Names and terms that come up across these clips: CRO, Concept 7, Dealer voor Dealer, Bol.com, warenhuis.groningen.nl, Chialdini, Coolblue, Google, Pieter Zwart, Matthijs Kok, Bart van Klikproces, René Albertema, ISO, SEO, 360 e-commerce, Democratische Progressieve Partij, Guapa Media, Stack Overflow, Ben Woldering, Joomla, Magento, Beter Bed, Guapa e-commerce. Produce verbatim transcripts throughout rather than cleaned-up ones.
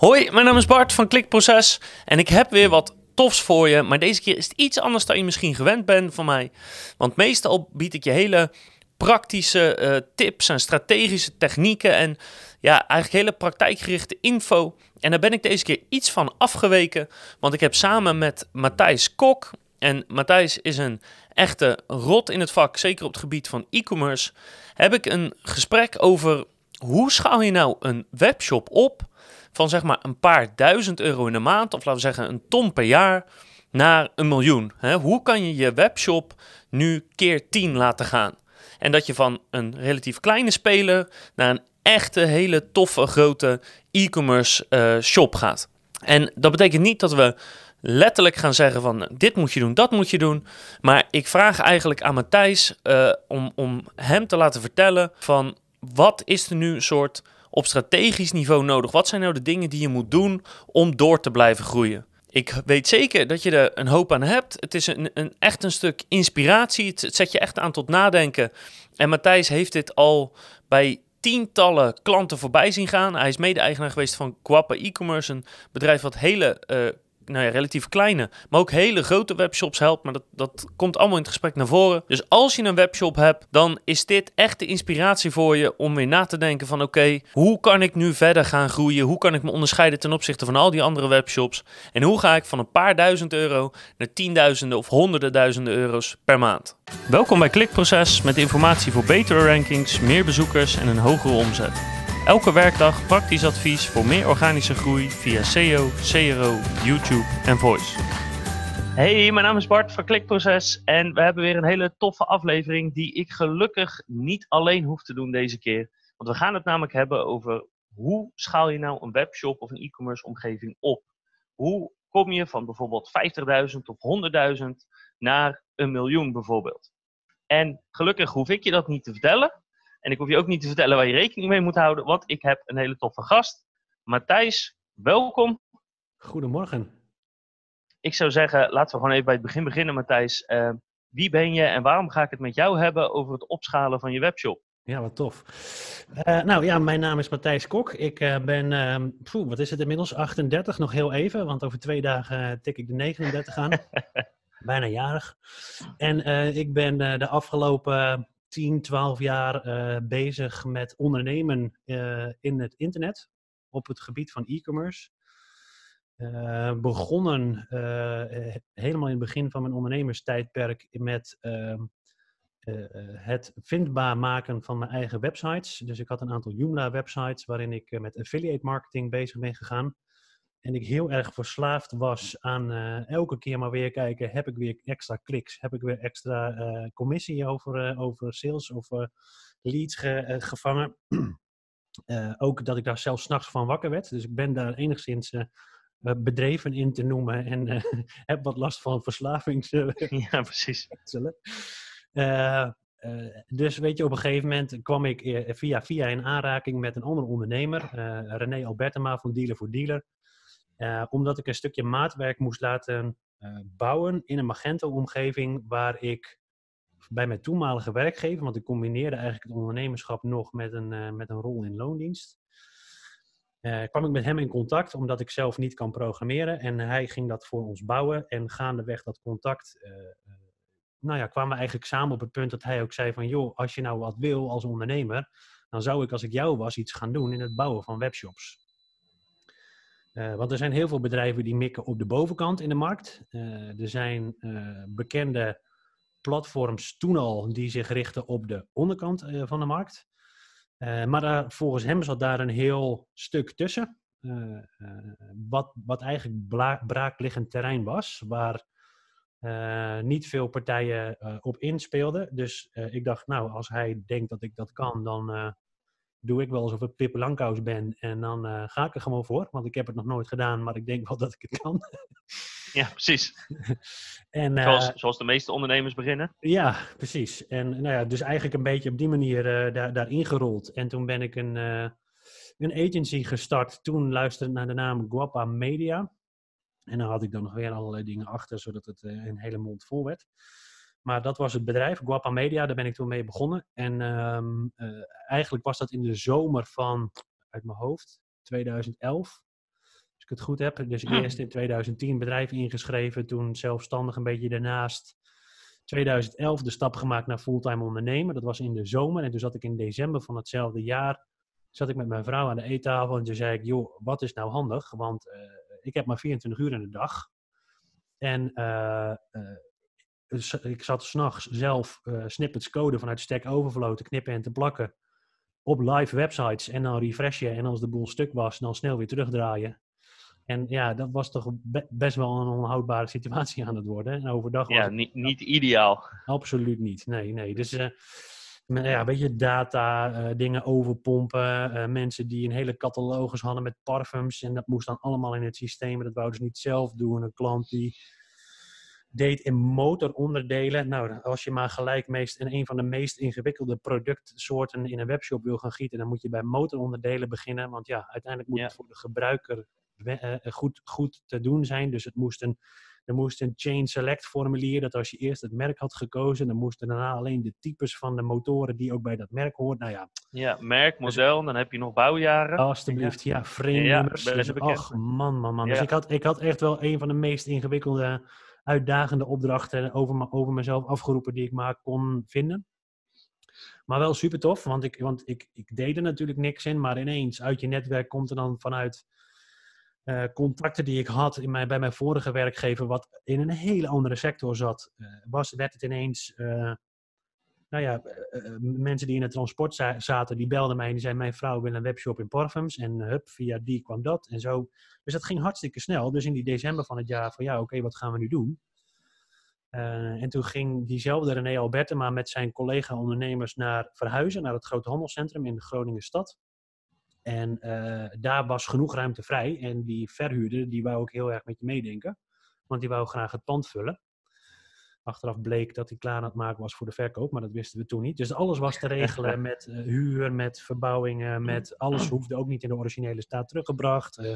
Hoi, mijn naam is Bart van Klikproces en ik heb weer wat tofs voor je. Maar deze keer is het iets anders dan je misschien gewend bent van mij. Want meestal bied ik je hele praktische uh, tips en strategische technieken en ja, eigenlijk hele praktijkgerichte info. En daar ben ik deze keer iets van afgeweken, want ik heb samen met Matthijs Kok... En Matthijs is een echte rot in het vak, zeker op het gebied van e-commerce. Heb ik een gesprek over hoe schaal je nou een webshop op van zeg maar een paar duizend euro in de maand, of laten we zeggen een ton per jaar, naar een miljoen. He, hoe kan je je webshop nu keer tien laten gaan? En dat je van een relatief kleine speler naar een echte hele toffe grote e-commerce uh, shop gaat. En dat betekent niet dat we letterlijk gaan zeggen van dit moet je doen, dat moet je doen. Maar ik vraag eigenlijk aan Matthijs uh, om, om hem te laten vertellen van wat is er nu soort op strategisch niveau nodig? Wat zijn nou de dingen die je moet doen om door te blijven groeien? Ik weet zeker dat je er een hoop aan hebt. Het is een, een, echt een stuk inspiratie. Het, het zet je echt aan tot nadenken. En Matthijs heeft dit al bij tientallen klanten voorbij zien gaan. Hij is mede-eigenaar geweest van Guapa e-commerce, een bedrijf wat hele... Uh, Nou ja, relatief kleine, maar ook hele grote webshops helpt. Maar dat, dat komt allemaal in het gesprek naar voren. Dus als je een webshop hebt, dan is dit echt de inspiratie voor je om weer na te denken van oké, okay, hoe kan ik nu verder gaan groeien? Hoe kan ik me onderscheiden ten opzichte van al die andere webshops? En hoe ga ik van een paar duizend euro naar tienduizenden of honderden duizenden euro's per maand? Welkom bij Klikproces met informatie voor betere rankings, meer bezoekers en een hogere omzet. Elke werkdag praktisch advies voor meer organische groei via S E O, C R O, YouTube en Voice. Hey, mijn naam is Bart van Klikproces en we hebben weer een hele toffe aflevering die ik gelukkig niet alleen hoef te doen deze keer. Want we gaan het namelijk hebben over hoe schaal je nou een webshop of een e-commerce omgeving op? Hoe kom je van bijvoorbeeld vijftigduizend of honderdduizend naar een miljoen bijvoorbeeld? En gelukkig hoef ik je dat niet te vertellen. En ik hoef je ook niet te vertellen waar je rekening mee moet houden, want ik heb een hele toffe gast. Matthijs, welkom. Goedemorgen. Ik zou zeggen, laten we gewoon even bij het begin beginnen, Matthijs. Uh, wie ben je en waarom ga ik het met jou hebben over het opschalen van je webshop? Ja, wat tof. Uh, nou ja, mijn naam is Matthijs Kok. Ik uh, ben, um, poeh, wat is het inmiddels, achtendertig, nog heel even, want over twee dagen uh, tik ik de negenendertig aan. Bijna jarig. En uh, ik ben uh, de afgelopen... Uh, tien, twaalf jaar uh, bezig met ondernemen uh, in het internet op het gebied van e-commerce. Uh, begonnen uh, helemaal in het begin van mijn ondernemerstijdperk met uh, uh, het vindbaar maken van mijn eigen websites. Dus ik had een aantal Joomla websites waarin ik uh, met affiliate marketing bezig ben gegaan. En ik heel erg verslaafd was aan uh, elke keer maar weer kijken, heb ik weer extra kliks? Heb ik weer extra uh, commissie over, uh, over sales of uh, leads ge, uh, gevangen? Uh, ook dat ik daar zelfs 's nachts van wakker werd. Dus ik ben daar enigszins uh, bedreven in te noemen en uh, heb wat last van verslavings. Ja, precies. Uh, Uh, dus weet je, op een gegeven moment kwam ik via via in aanraking met een andere ondernemer, uh, René Albertema van Dealer voor Dealer. Uh, omdat ik een stukje maatwerk moest laten uh, bouwen in een Magento-omgeving waar ik bij mijn toenmalige werkgever, want ik combineerde eigenlijk het ondernemerschap nog met een, uh, met een rol in loondienst, uh, kwam ik met hem in contact omdat ik zelf niet kan programmeren en hij ging dat voor ons bouwen en gaandeweg dat contact... Uh, Nou ja, kwamen we eigenlijk samen op het punt dat hij ook zei van... joh, als je nou wat wil als ondernemer... dan zou ik als ik jou was iets gaan doen in het bouwen van webshops. Uh, want er zijn heel veel bedrijven die mikken op de bovenkant in de markt. Uh, er zijn uh, bekende platforms toen al die zich richten op de onderkant uh, van de markt. Uh, maar daar, volgens hem zat daar een heel stuk tussen. Uh, uh, wat, wat eigenlijk bla- braakliggend terrein was, waar... Uh, niet veel partijen uh, op inspeelden. Dus uh, ik dacht, nou, als hij denkt dat ik dat kan, dan uh, doe ik wel alsof ik Pippi Langkous ben. En dan uh, ga ik er gewoon voor, want ik heb het nog nooit gedaan, maar ik denk wel dat ik het kan. Ja, precies. en, uh, zoals, zoals de meeste ondernemers beginnen. Ja, precies. En nou ja, dus eigenlijk een beetje op die manier uh, daar, daarin gerold. En toen ben ik een, uh, een agency gestart. Toen luisterde ik naar de naam Guapa Media. En dan had ik dan nog weer allerlei dingen achter, zodat het uh, een hele mond vol werd. Maar dat was het bedrijf, Guapa Media, daar ben ik toen mee begonnen. En um, uh, eigenlijk was dat in de zomer van, uit mijn hoofd, tweeduizend elf. ik het goed heb. Dus eerst in twintig tien bedrijf ingeschreven, toen zelfstandig een beetje daarnaast. twintig elf de stap gemaakt naar fulltime ondernemen. Dat was in de zomer en toen zat ik in december van hetzelfde jaar, zat ik met mijn vrouw aan de eettafel en toen zei ik, joh, wat is nou handig? Want uh, ik heb maar vierentwintig uur in de dag. En uh, uh, ik zat 's nachts zelf uh, snippets code vanuit Stack Overflow te knippen en te plakken op live websites en dan refreshen en als de boel stuk was, dan snel weer terugdraaien. En ja, dat was toch be- best wel een onhoudbare situatie aan het worden. En overdag was ja, het... niet, niet ideaal. Absoluut niet, nee, nee. Dus uh, ja, weet je, data, uh, dingen overpompen, uh, mensen die een hele catalogus hadden met parfums en dat moest dan allemaal in het systeem, dat wouden ze niet zelf doen. Een klant die deed in motoronderdelen. Nou, als je maar gelijk meest in een van de meest ingewikkelde productsoorten in een webshop wil gaan gieten, dan moet je bij motoronderdelen beginnen, want ja, uiteindelijk moet ja. het voor de gebruiker goed, goed te doen zijn. Dus het moest een, er moest een chain select formulier, dat als je eerst het merk had gekozen, dan moesten daarna alleen de types van de motoren die ook bij dat merk hoort. Nou ja, ja merk, model, dus, dan heb je nog bouwjaren. Alsjeblieft, ja, ja framenummers. Ja, dus, ach, man, man, man. Ja. Dus ik had, ik had echt wel een van de meest ingewikkelde, uitdagende opdrachten over, me, over mezelf afgeroepen die ik maar kon vinden. Maar wel super tof, want, ik, want ik, ik deed er natuurlijk niks in, maar ineens uit je netwerk komt er dan vanuit uh, contacten die ik had in mijn, bij mijn vorige werkgever, wat in een hele andere sector zat, uh, was, werd het ineens, uh, nou ja, uh, mensen die in het transport za- zaten, die belden mij en die zeiden, mijn vrouw wil een webshop in parfums en hup, via die kwam dat en zo. Dus dat ging hartstikke snel. Dus in die december van het jaar van ja, oké, okay, wat gaan we nu doen? Uh, en toen ging diezelfde René Albertema met zijn collega-ondernemers naar verhuizen, naar het groothandelscentrum in de Groningen stad. En uh, daar was genoeg ruimte vrij. En die verhuurder, die wou ook heel erg met je meedenken. Want die wou graag het pand vullen. Achteraf bleek dat hij klaar aan het maken was voor de verkoop, maar dat wisten we toen niet. Dus alles was te regelen met uh, huur, met verbouwingen, met alles hoefde ook niet in de originele staat teruggebracht. Uh,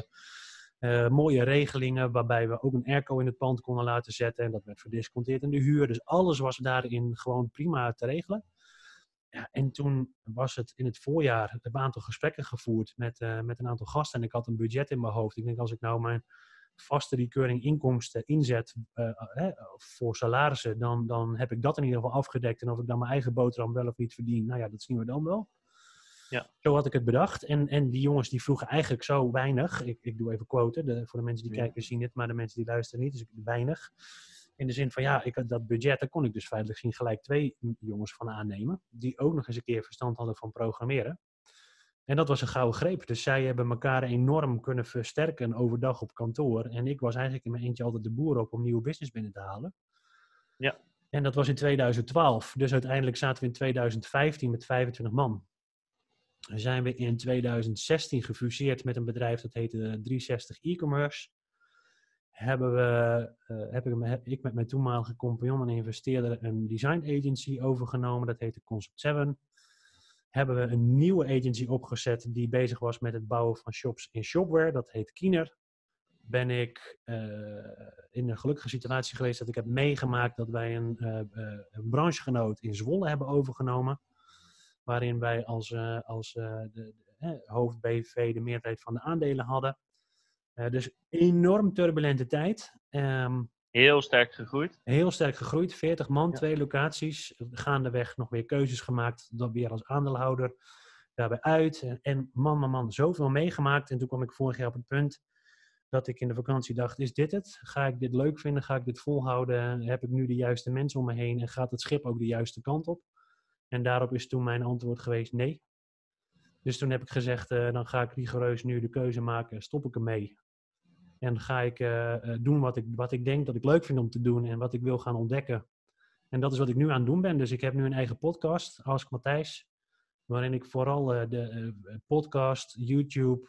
Uh, mooie regelingen waarbij we ook een airco in het pand konden laten zetten. En dat werd verdisconteerd in de huur. Dus alles was daarin gewoon prima te regelen. Ja, en toen was het in het voorjaar, ik heb een aantal gesprekken gevoerd met, uh, met een aantal gasten. En ik had een budget in mijn hoofd. Ik denk, als ik nou mijn vaste recurring inkomsten inzet uh, uh, voor salarissen, dan, dan heb ik dat in ieder geval afgedekt. En of ik dan mijn eigen boterham wel of niet verdien, nou ja, dat zien we dan wel. Ja. Zo had ik het bedacht. En, en die jongens die vroegen eigenlijk zo weinig. Ik, ik doe even quoten. De, voor de mensen die ja. kijken zien het, maar de mensen die luisteren niet. Dus ik weinig. In de zin van ja, ik had dat budget, daar kon ik dus feitelijk zien gelijk twee jongens van aannemen. Die ook nog eens een keer verstand hadden van programmeren. En dat was een gouden greep. Dus zij hebben elkaar enorm kunnen versterken overdag op kantoor. En ik was eigenlijk in mijn eentje altijd de boer op om nieuwe business binnen te halen. Ja. En dat was in twintig twaalf. Dus uiteindelijk zaten we in twintig vijftien met vijfentwintig man. Zijn we in twintig zestien gefuseerd met een bedrijf dat heette driehonderdzestig e-commerce. Hebben we, uh, heb, ik, heb ik met mijn toenmalige compagnon en investeerder een design agency overgenomen. Dat heette Concept zeven. Hebben we een nieuwe agency opgezet die bezig was met het bouwen van shops in shopware. Dat heet Kiener. Ben ik uh, in een gelukkige situatie geweest dat ik heb meegemaakt dat wij een, uh, een branchegenoot in Zwolle hebben overgenomen. Waarin wij als, uh, als uh, de, de, hoofd B V de meerderheid van de aandelen hadden. Uh, dus enorm turbulente tijd. Um, heel sterk gegroeid. Heel sterk gegroeid. veertig man, ja. Twee locaties. Gaandeweg nog weer keuzes gemaakt. Dan weer als aandeelhouder daarbij uit. En, en man, man, man, zoveel meegemaakt. En toen kwam ik vorig jaar op het punt dat ik in de vakantie dacht, is dit het? Ga ik dit leuk vinden? Ga ik dit volhouden? Heb ik nu de juiste mensen om me heen? En gaat het schip ook de juiste kant op? En daarop is toen mijn antwoord geweest nee. Dus toen heb ik gezegd, uh, dan ga ik rigoureus nu de keuze maken, stop ik ermee. En ga ik uh, doen wat ik, wat ik denk dat ik leuk vind om te doen en wat ik wil gaan ontdekken. En dat is wat ik nu aan het doen ben. Dus ik heb nu een eigen podcast, Ask Matthijs, waarin ik vooral uh, de uh, podcast, YouTube,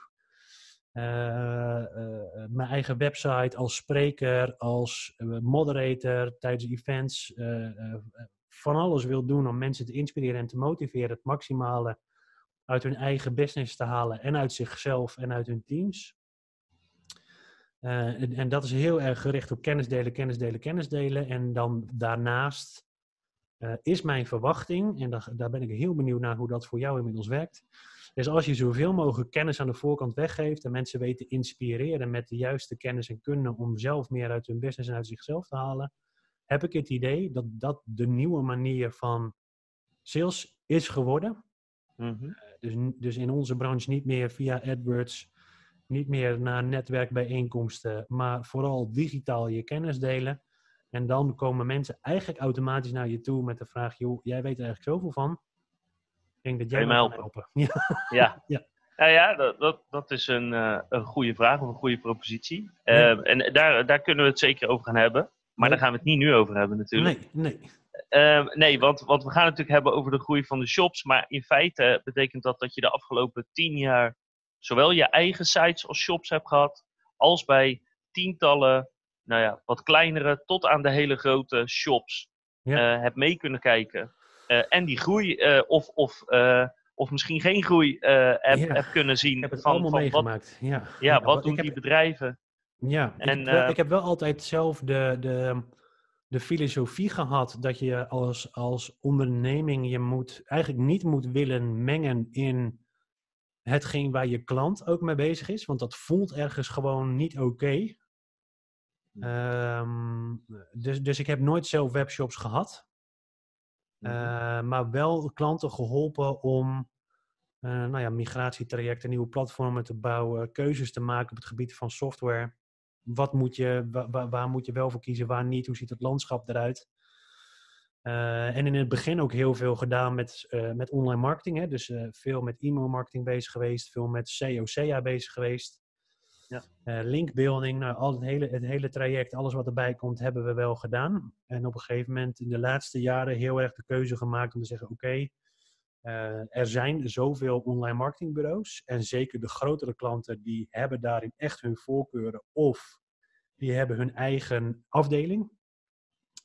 uh, uh, mijn eigen website als spreker, als uh, moderator tijdens events... Uh, uh, van alles wil doen om mensen te inspireren en te motiveren, het maximale uit hun eigen business te halen en uit zichzelf en uit hun teams. Uh, en, en dat is heel erg gericht op kennis delen, kennis delen, kennis delen. En dan daarnaast uh, is mijn verwachting, en da- daar ben ik heel benieuwd naar hoe dat voor jou inmiddels werkt, Dus als je zoveel mogelijk kennis aan de voorkant weggeeft en mensen weet te inspireren met de juiste kennis en kunde om zelf meer uit hun business en uit zichzelf te halen, heb ik het idee dat dat de nieuwe manier van sales is geworden. Mm-hmm. Dus, dus in onze branche niet meer via AdWords, niet meer naar netwerkbijeenkomsten, maar vooral digitaal je kennis delen. En dan komen mensen eigenlijk automatisch naar je toe met de vraag, joh, jij weet er eigenlijk zoveel van. Ik denk dat jij me helpen? helpen. Ja, ja. ja. Nou ja, dat, dat, dat is een, uh, een goede vraag of een goede propositie. Uh, nee. En daar, daar kunnen we het zeker over gaan hebben. Maar nee. daar gaan we het niet nu over hebben natuurlijk. Nee, nee. Uh, nee, want, want we gaan het natuurlijk hebben over de groei van de shops. Maar in feite betekent dat dat je de afgelopen tien jaar zowel je eigen sites als shops hebt gehad, als bij tientallen, nou ja, wat kleinere tot aan de hele grote shops ja. uh, hebt mee kunnen kijken. Uh, en die groei uh, of, of, uh, of misschien geen groei uh, heb, ja. heb kunnen zien. Ik heb het van, allemaal van meegemaakt. Wat, ja. Ja, ja, wat doen heb, die bedrijven? Ja, en, ik, heb, uh, ik heb wel altijd zelf de... de... de filosofie gehad dat je als, als onderneming je moet eigenlijk niet moet willen mengen in hetgeen waar je klant ook mee bezig is, want dat voelt ergens gewoon niet oké. Okay. Um, dus, dus ik heb nooit zelf webshops gehad, uh, maar wel klanten geholpen om uh, nou ja, migratietrajecten, nieuwe platformen te bouwen, keuzes te maken op het gebied van software. Wat moet je, waar, waar moet je wel voor kiezen, waar niet? Hoe ziet het landschap eruit? Uh, en in het begin ook heel veel gedaan met, uh, met online marketing. Hè? Dus uh, veel met e-mail marketing bezig geweest. Veel met S E O C A bezig geweest. Ja. Uh, linkbuilding, nou, al het, hele, het hele traject, alles wat erbij komt, hebben we wel gedaan. En op een gegeven moment in de laatste jaren heel erg de keuze gemaakt om te zeggen, oké, okay, uh, er zijn zoveel online marketingbureaus. En zeker de grotere klanten, die hebben daarin echt hun voorkeuren of... die hebben hun eigen afdeling.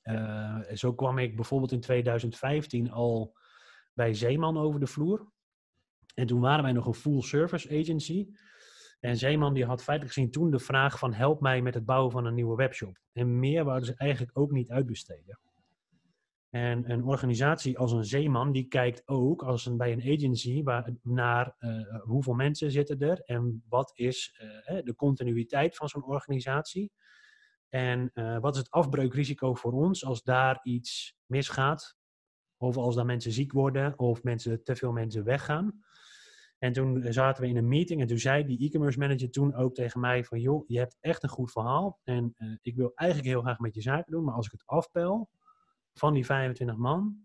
Uh, zo kwam ik bijvoorbeeld in tweeduizend vijftien al bij Zeeman over de vloer. En toen waren wij nog een full service agency. En Zeeman die had feitelijk gezien toen de vraag van help mij met het bouwen van een nieuwe webshop. En meer wouden ze eigenlijk ook niet uitbesteden. En een organisatie als een Zeeman die kijkt ook als een, bij een agency waar, naar uh, hoeveel mensen zitten er en wat is uh, de continuïteit van zo'n organisatie. En uh, wat is het afbreukrisico voor ons als daar iets misgaat of als daar mensen ziek worden of mensen, te veel mensen weggaan. En toen zaten we in een meeting en toen zei die e-commerce manager toen ook tegen mij van joh, je hebt echt een goed verhaal en uh, ik wil eigenlijk heel graag met je zaken doen, maar als ik het afpeil, van die vijfentwintig man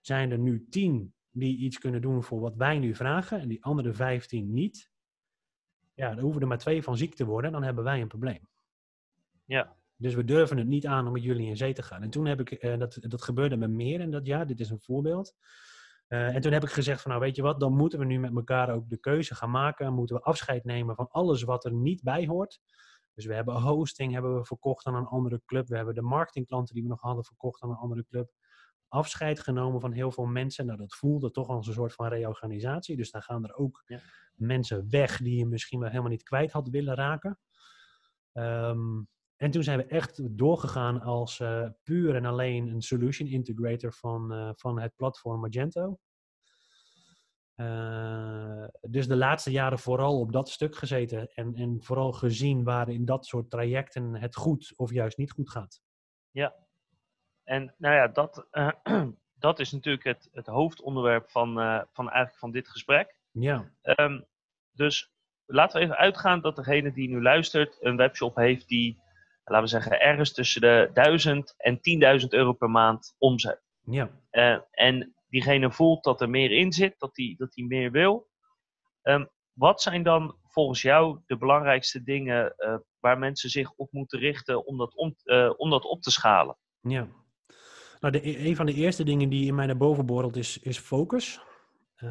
zijn er nu tien die iets kunnen doen voor wat wij nu vragen en die andere vijftien niet. Ja, er hoeven er maar twee van ziek te worden, dan hebben wij een probleem. Ja. Dus we durven het niet aan om met jullie in zee te gaan. En toen heb ik, eh, dat, dat gebeurde met meer en dat ja, dit is een voorbeeld. Uh, en toen heb ik gezegd van nou weet je wat, dan moeten we nu met elkaar ook de keuze gaan maken. Moeten we afscheid nemen van alles wat er niet bij hoort. Dus we hebben hosting hebben we verkocht aan een andere club. We hebben de marketingklanten die we nog hadden verkocht aan een andere club. Afscheid genomen van heel veel mensen. Nou, dat voelde toch als een soort van reorganisatie. Dus daar gaan er ook ja. mensen weg die je misschien wel helemaal niet kwijt had willen raken. Um, en toen zijn we echt doorgegaan als uh, puur en alleen een solution integrator van, uh, van het platform Magento. Uh, dus de laatste jaren vooral op dat stuk gezeten en, en vooral gezien waar in dat soort trajecten het goed of juist niet goed gaat. Ja, en nou ja, dat, uh, dat is natuurlijk het, het hoofdonderwerp van, uh, van eigenlijk van dit gesprek. Ja. Um, dus laten we even uitgaan dat degene die nu luistert een webshop heeft die, laten we zeggen, ergens tussen de duizend en tienduizend euro per maand omzet. Ja. Uh, en diegene voelt dat er meer in zit, dat hij dat hij meer wil. Um, wat zijn dan volgens jou de belangrijkste dingen uh, waar mensen zich op moeten richten om dat, om, uh, om dat op te schalen? Ja, nou, de, een van de eerste dingen die in mij naar boven borrelt is, is focus. Uh,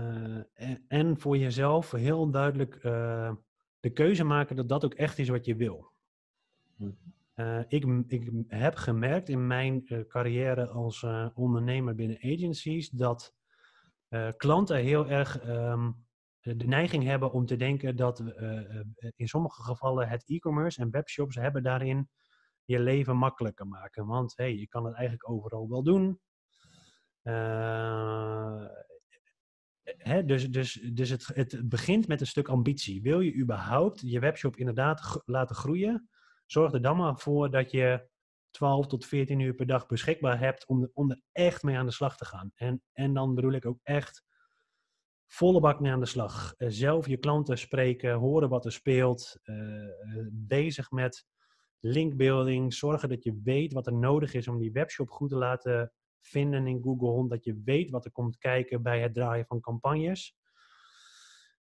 en, en voor jezelf heel duidelijk uh, de keuze maken dat dat ook echt is wat je wil. Hm. Uh, ik, ik heb gemerkt in mijn uh, carrière als uh, ondernemer binnen agencies dat uh, klanten heel erg um, de neiging hebben om te denken dat uh, in sommige gevallen het e-commerce en webshops hebben daarin je leven makkelijker maken. Want hey, je kan het eigenlijk overal wel doen. Uh, He, dus dus, dus het, het begint met een stuk ambitie. Wil je überhaupt je webshop inderdaad g- laten groeien? Zorg er dan maar voor dat je twaalf tot veertien uur per dag beschikbaar hebt om, de, om er echt mee aan de slag te gaan. En, en dan bedoel ik ook echt volle bak mee aan de slag. Uh, zelf je klanten spreken, horen wat er speelt. Uh, bezig met linkbuilding. Zorgen dat je weet wat er nodig is om die webshop goed te laten vinden in Google, dat je weet wat er komt kijken bij het draaien van campagnes.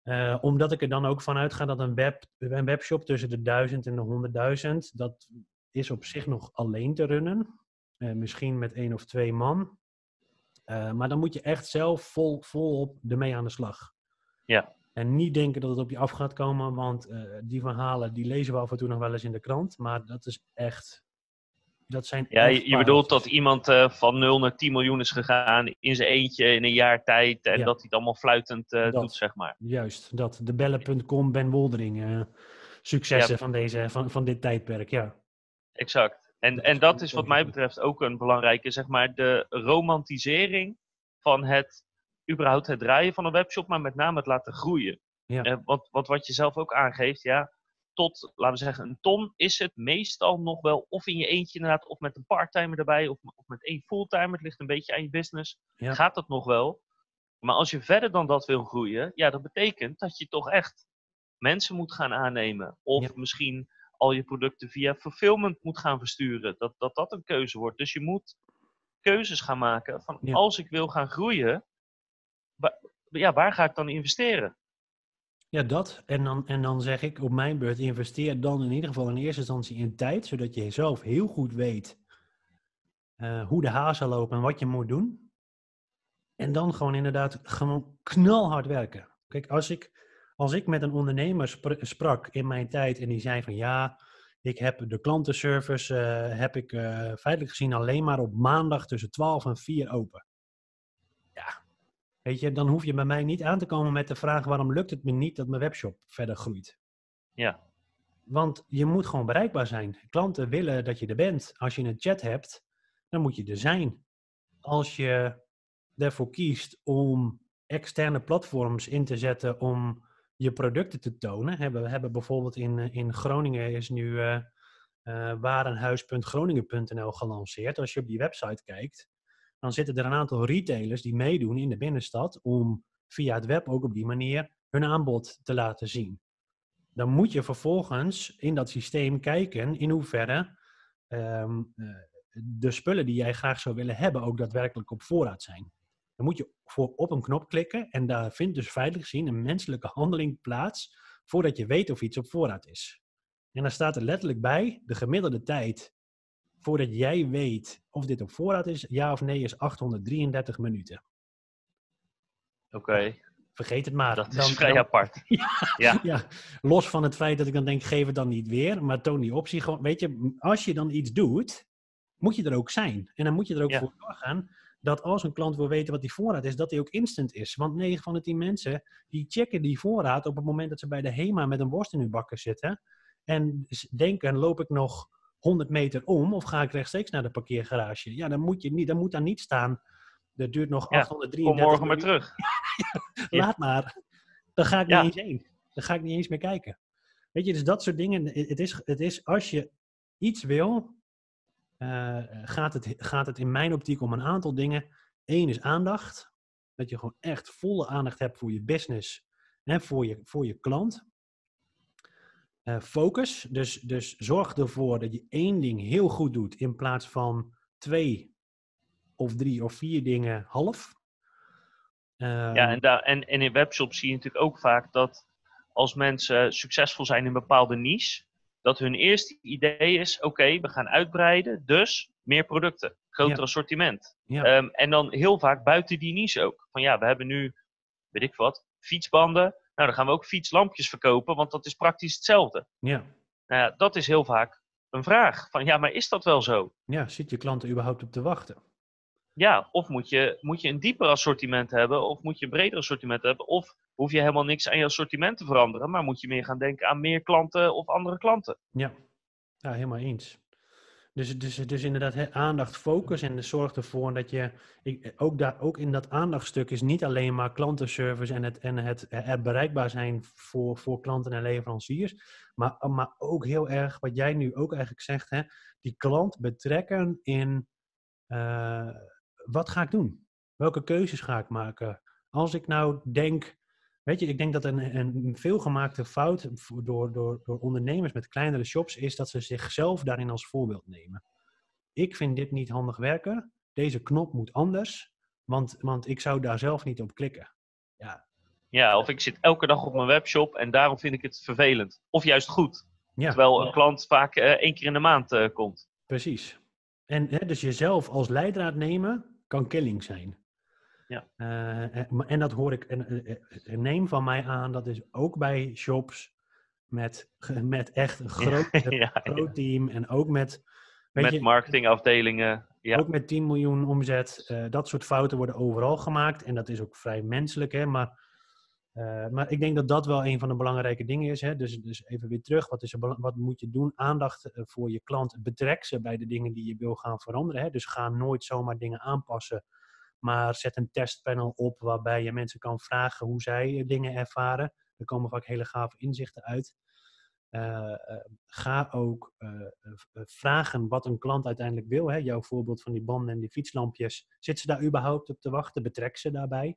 Uh, omdat ik er dan ook vanuit ga dat een, web, een webshop tussen de duizend en de honderdduizend, dat is op zich nog alleen te runnen. Uh, misschien met één of twee man. Uh, maar dan moet je echt zelf vol, vol op ermee aan de slag. Ja. En niet denken dat het op je af gaat komen, want uh, die verhalen die lezen we af en toe nog wel eens in de krant, maar dat is echt... Dat zijn ja, je bedoelt dat iemand uh, van nul naar tien miljoen is gegaan in zijn eentje in een jaar tijd en ja. dat hij het allemaal fluitend uh, dat, doet, zeg maar. Juist, dat. debellen punt com, Ben Woldering. Uh, successen ja. van, deze, van, van dit tijdperk, ja. Exact. En dat, en dat is wat mij betreft ook een belangrijke, zeg maar, de romantisering van het, überhaupt het draaien van een webshop, maar met name het laten groeien. Ja. Uh, wat, wat, wat je zelf ook aangeeft, ja. Tot, laten we zeggen, een ton is het meestal nog wel of in je eentje inderdaad, of met een parttimer erbij, of, of met één fulltimer. Het ligt een beetje aan je business. Ja. Gaat dat nog wel. Maar als je verder dan dat wil groeien, ja, dat betekent dat je toch echt mensen moet gaan aannemen. Of ja. misschien al je producten via fulfillment moet gaan versturen. Dat dat, dat een keuze wordt. Dus je moet keuzes gaan maken van ja. als ik wil gaan groeien, waar, ja, waar ga ik dan investeren? Ja, dat. En dan, en dan zeg ik op mijn beurt, investeer dan in ieder geval in eerste instantie in tijd, zodat je zelf heel goed weet uh, hoe de hazen lopen en wat je moet doen. En dan gewoon inderdaad gewoon knalhard werken. Kijk, als ik, als ik met een ondernemer spr- sprak in mijn tijd en die zei van ja, ik heb de klantenservice, uh, heb ik uh, feitelijk gezien alleen maar op maandag tussen twaalf en vier open. Ja. Weet je, dan hoef je bij mij niet aan te komen met de vraag waarom lukt het me niet dat mijn webshop verder groeit. Ja. Want je moet gewoon bereikbaar zijn. Klanten willen dat je er bent. Als je een chat hebt, dan moet je er zijn. Als je ervoor kiest om externe platforms in te zetten om je producten te tonen. We hebben bijvoorbeeld in, in Groningen is nu uh, uh, warenhuis punt groningen punt n l gelanceerd. Als je op die website kijkt, dan zitten er een aantal retailers die meedoen in de binnenstad om via het web ook op die manier hun aanbod te laten zien. Dan moet je vervolgens in dat systeem kijken in hoeverre um, de spullen die jij graag zou willen hebben ook daadwerkelijk op voorraad zijn. Dan moet je voor op een knop klikken en daar vindt dus feitelijk gezien een menselijke handeling plaats voordat je weet of iets op voorraad is. En dan staat er letterlijk bij de gemiddelde tijd voordat jij weet of dit op voorraad is, ja of nee, is achthonderddrieëndertig minuten. Oké. Okay. Vergeet het maar. Dat dan, is vrij dan, apart. ja, ja. ja, los van het feit dat ik dan denk, geef het dan niet weer, maar toon die optie gewoon. Weet je, als je dan iets doet, moet je er ook zijn. En dan moet je er ook ja. voor doorgaan dat als een klant wil weten wat die voorraad is, dat die ook instant is. Want negen van de tien mensen, die checken die voorraad op het moment dat ze bij de HEMA met een worst in hun bakken zitten en denken, loop ik nog honderd meter om, of ga ik rechtstreeks naar de parkeergarage? Ja, dan moet, je niet, dan moet daar niet staan. Dat duurt nog ja, achthonderddrieëndertig kom morgen maar terug. ja, laat maar. Dan ga ik ja. niet eens heen. Dan ga ik niet eens meer kijken. Weet je, dus dat soort dingen. Het is, het is als je iets wil, uh, gaat, het, gaat het in mijn optiek om een aantal dingen. Eén is aandacht. Dat je gewoon echt volle aandacht hebt voor je business en voor je, voor je klant. Focus, dus, dus zorg ervoor dat je één ding heel goed doet in plaats van twee of drie of vier dingen half. Um, ja, en, da- en, en in webshops zie je natuurlijk ook vaak dat als mensen succesvol zijn in een bepaalde niche, dat hun eerste idee is, oké, okay, we gaan uitbreiden, dus meer producten, groter ja. assortiment. Ja. Um, en dan heel vaak buiten die niche ook. Van ja, we hebben nu, weet ik wat, fietsbanden. Nou, dan gaan we ook fietslampjes verkopen, want dat is praktisch hetzelfde. Ja. Nou ja, dat is heel vaak een vraag. Van ja, maar is dat wel zo? Ja, zit je klant er überhaupt op te wachten? Ja, of moet je, moet je een dieper assortiment hebben, of moet je een breder assortiment hebben, of hoef je helemaal niks aan je assortiment te veranderen, maar moet je meer gaan denken aan meer klanten of andere klanten. Ja, ja helemaal eens. Dus, dus, dus inderdaad aandacht, focus en dus zorg ervoor dat je, ook, daar, ook in dat aandachtstuk is niet alleen maar klantenservice en het, en het, het bereikbaar zijn voor, voor klanten en leveranciers, maar, maar ook heel erg, wat jij nu ook eigenlijk zegt, hè, die klant betrekken in uh, wat ga ik doen? Welke keuzes ga ik maken? Als ik nou denk, weet je, ik denk dat een, een veelgemaakte fout door, door, door ondernemers met kleinere shops is dat ze zichzelf daarin als voorbeeld nemen. Ik vind dit niet handig werken. Deze knop moet anders, want, want ik zou daar zelf niet op klikken. Ja. Ja, of ik zit elke dag op mijn webshop en daarom vind ik het vervelend. Of juist goed, ja. Terwijl een klant vaak uh, één keer in de maand uh, komt. Precies. En hè, dus jezelf als leidraad nemen kan killing zijn. Ja. Uh, en dat hoor ik, en, neem van mij aan, dat is ook bij shops met, met echt een groot, ja, ja, groot ja. team en ook met, weet met je, marketingafdelingen. Ja. Ook met tien miljoen omzet. Uh, dat soort fouten worden overal gemaakt en dat is ook vrij menselijk. Hè? Maar, uh, maar ik denk dat dat wel een van de belangrijke dingen is. Hè? Dus, dus even weer terug, wat, is er, wat moet je doen? Aandacht voor je klant. Betrek ze bij de dingen die je wil gaan veranderen. Hè? Dus ga nooit zomaar dingen aanpassen. Maar zet een testpanel op waarbij je mensen kan vragen hoe zij dingen ervaren. Er komen vaak hele gave inzichten uit. Uh, ga ook uh, vragen wat een klant uiteindelijk wil. Hè? Jouw voorbeeld van die banden en die fietslampjes. Zit ze daar überhaupt op te wachten? Betrek ze daarbij.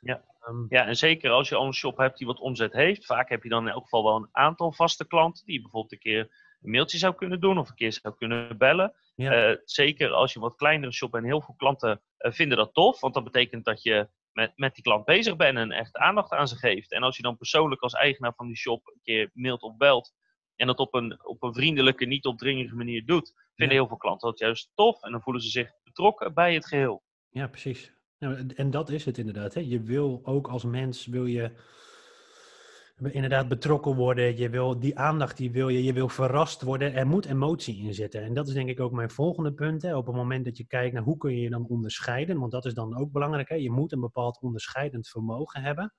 Ja, um, ja en zeker als je al een shop hebt die wat omzet heeft. Vaak heb je dan in elk geval wel een aantal vaste klanten die bijvoorbeeld een keer een mailtje zou kunnen doen of een keer zou kunnen bellen. Ja. Uh, zeker als je wat kleinere shop en heel veel klanten uh, vinden dat tof. Want dat betekent dat je met, met die klant bezig bent en echt aandacht aan ze geeft. En als je dan persoonlijk als eigenaar van die shop een keer mailt of belt. En dat op een, op een vriendelijke, niet opdringende manier doet. Vinden ja. heel veel klanten dat juist tof. En dan voelen ze zich betrokken bij het geheel. Ja, precies. Nou, en dat is het inderdaad. Hè? Je wil ook als mens, wil je... inderdaad betrokken worden, je wil die aandacht, die wil je, je wil verrast worden, er moet emotie in zitten. En dat is denk ik ook mijn volgende punt, hè. Op het moment dat je kijkt naar hoe kun je je dan onderscheiden, want dat is dan ook belangrijk, hè. Je moet een bepaald onderscheidend vermogen hebben.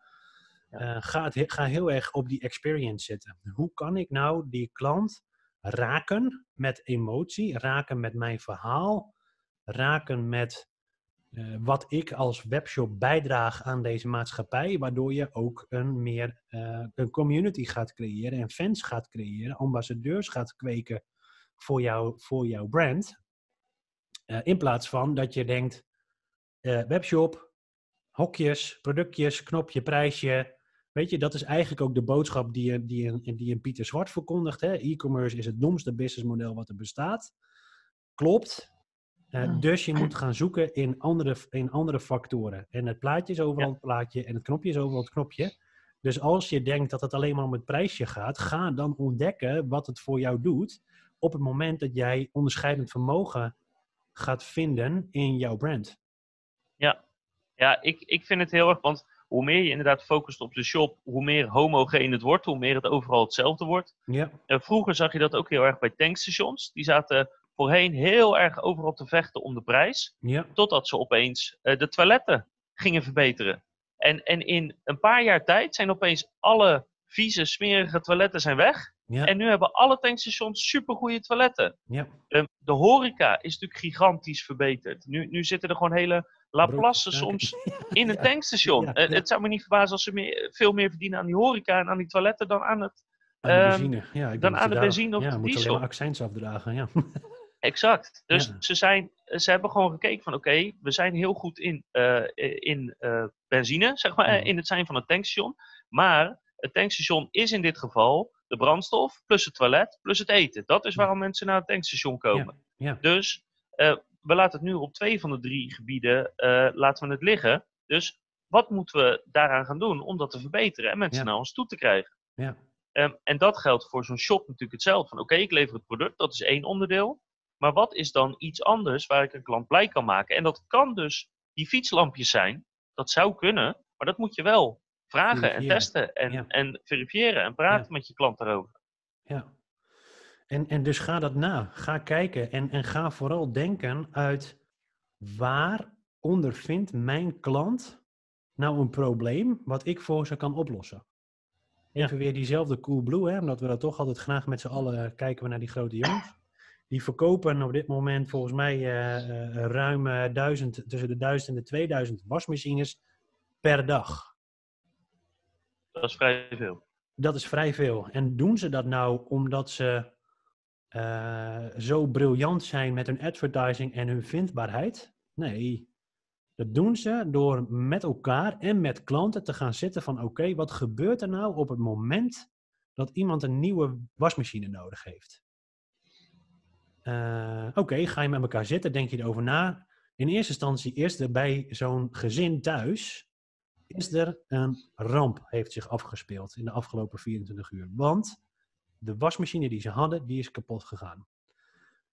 Uh, ga, het, ga heel erg op die experience zitten. Hoe kan ik nou die klant raken met emotie, raken met mijn verhaal, raken met Uh, wat ik als webshop bijdraag aan deze maatschappij, waardoor je ook een meer uh, een community gaat creëren en fans gaat creëren, ambassadeurs gaat kweken voor, jou, voor jouw brand. Uh, in plaats van dat je denkt, uh, webshop, hokjes, productjes, knopje, prijsje. Weet je, dat is eigenlijk ook de boodschap die een die, die Pieter Zwart verkondigt. Hè? E-commerce is het domste businessmodel wat er bestaat. Klopt. Uh, dus je moet gaan zoeken in andere, in andere factoren. En het plaatje is overal ja. het plaatje en het knopje is overal het knopje. Dus als je denkt dat het alleen maar om het prijsje gaat, ga dan ontdekken wat het voor jou doet op het moment dat jij onderscheidend vermogen gaat vinden in jouw brand. Ja, ja ik, ik vind het heel erg, want hoe meer je inderdaad focust op de shop, hoe meer homogeen het wordt, hoe meer het overal hetzelfde wordt. Ja. Uh, vroeger zag je dat ook heel erg bij tankstations. Die zaten voorheen heel erg overal te vechten om de prijs. Ja. Totdat ze opeens uh, de toiletten gingen verbeteren. En, en in een paar jaar tijd zijn opeens alle vieze, smerige toiletten zijn weg. Ja. En nu hebben alle tankstations supergoeie toiletten. Ja. Um, de horeca is natuurlijk gigantisch verbeterd. Nu, nu zitten er gewoon hele Laplassen soms in een ja. tankstation. Ja. Ja. Uh, het zou me niet verbazen als ze meer, veel meer verdienen aan die horeca en aan die toiletten dan aan het um, aan de benzine. Ja, ik dan aan de benzine of ja, de diesel. Ja, moeten alleen maar accijns afdragen, ja. Exact. Dus ja. ze, zijn, ze hebben gewoon gekeken van oké, okay, we zijn heel goed in, uh, in uh, benzine, zeg maar, ja. in het zijn van een tankstation. Maar het tankstation is in dit geval de brandstof, plus het toilet, plus het eten. Dat is waarom ja. mensen naar het tankstation komen. Ja. Ja. Dus uh, we laten het nu op twee van de drie gebieden uh, laten we het liggen. Dus wat moeten we daaraan gaan doen om dat te verbeteren en mensen ja. naar ons toe te krijgen? Ja. Um, en dat geldt voor zo'n shop natuurlijk hetzelfde. Van oké, okay, ik lever het product, dat is één onderdeel. Maar wat is dan iets anders waar ik een klant blij kan maken? En dat kan dus die fietslampjes zijn. Dat zou kunnen, maar dat moet je wel vragen verifiëren. En testen en, ja. en verifiëren en praten ja. met je klant daarover. Ja, en, en dus ga dat na. Ga kijken en, en ga vooral denken uit waar ondervindt mijn klant nou een probleem wat ik voor ze kan oplossen. Even ja. weer diezelfde Coolblue, hè, omdat we dat toch altijd graag met z'n allen kijken we naar die grote jongens. Die verkopen op dit moment volgens mij uh, uh, ruim uh, duizend, tussen de duizend en de tweeduizend wasmachines per dag. Dat is vrij veel. Dat is vrij veel. En doen ze dat nou omdat ze uh, zo briljant zijn met hun advertising en hun vindbaarheid? Nee. Dat doen ze door met elkaar en met klanten te gaan zitten van... oké, okay, wat gebeurt er nou op het moment dat iemand een nieuwe wasmachine nodig heeft? Uh, oké, okay, ga je met elkaar zitten, denk je erover na. In eerste instantie is er bij zo'n gezin thuis... is er een ramp heeft zich afgespeeld in de afgelopen vierentwintig uur. Want de wasmachine die ze hadden, die is kapot gegaan.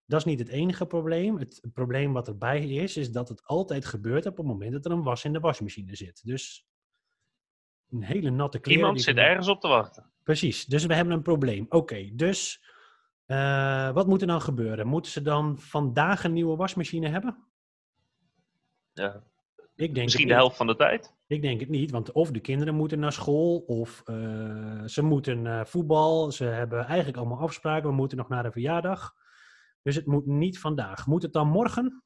Dat is niet het enige probleem. Het probleem wat erbij is, is dat het altijd gebeurt op het moment dat er een was in de wasmachine zit. Dus een hele natte kleren. Iemand zit ergens op te wachten. Precies, dus we hebben een probleem. Oké, okay, dus uh, wat moet er dan gebeuren? Moeten ze dan vandaag een nieuwe wasmachine hebben? Ja. Ik denk misschien de helft van de tijd? Ik denk het niet, want of de kinderen moeten naar school, of uh, ze moeten uh, voetbal. Ze hebben eigenlijk allemaal afspraken. We moeten nog naar een verjaardag. Dus het moet niet vandaag. Moet het dan morgen?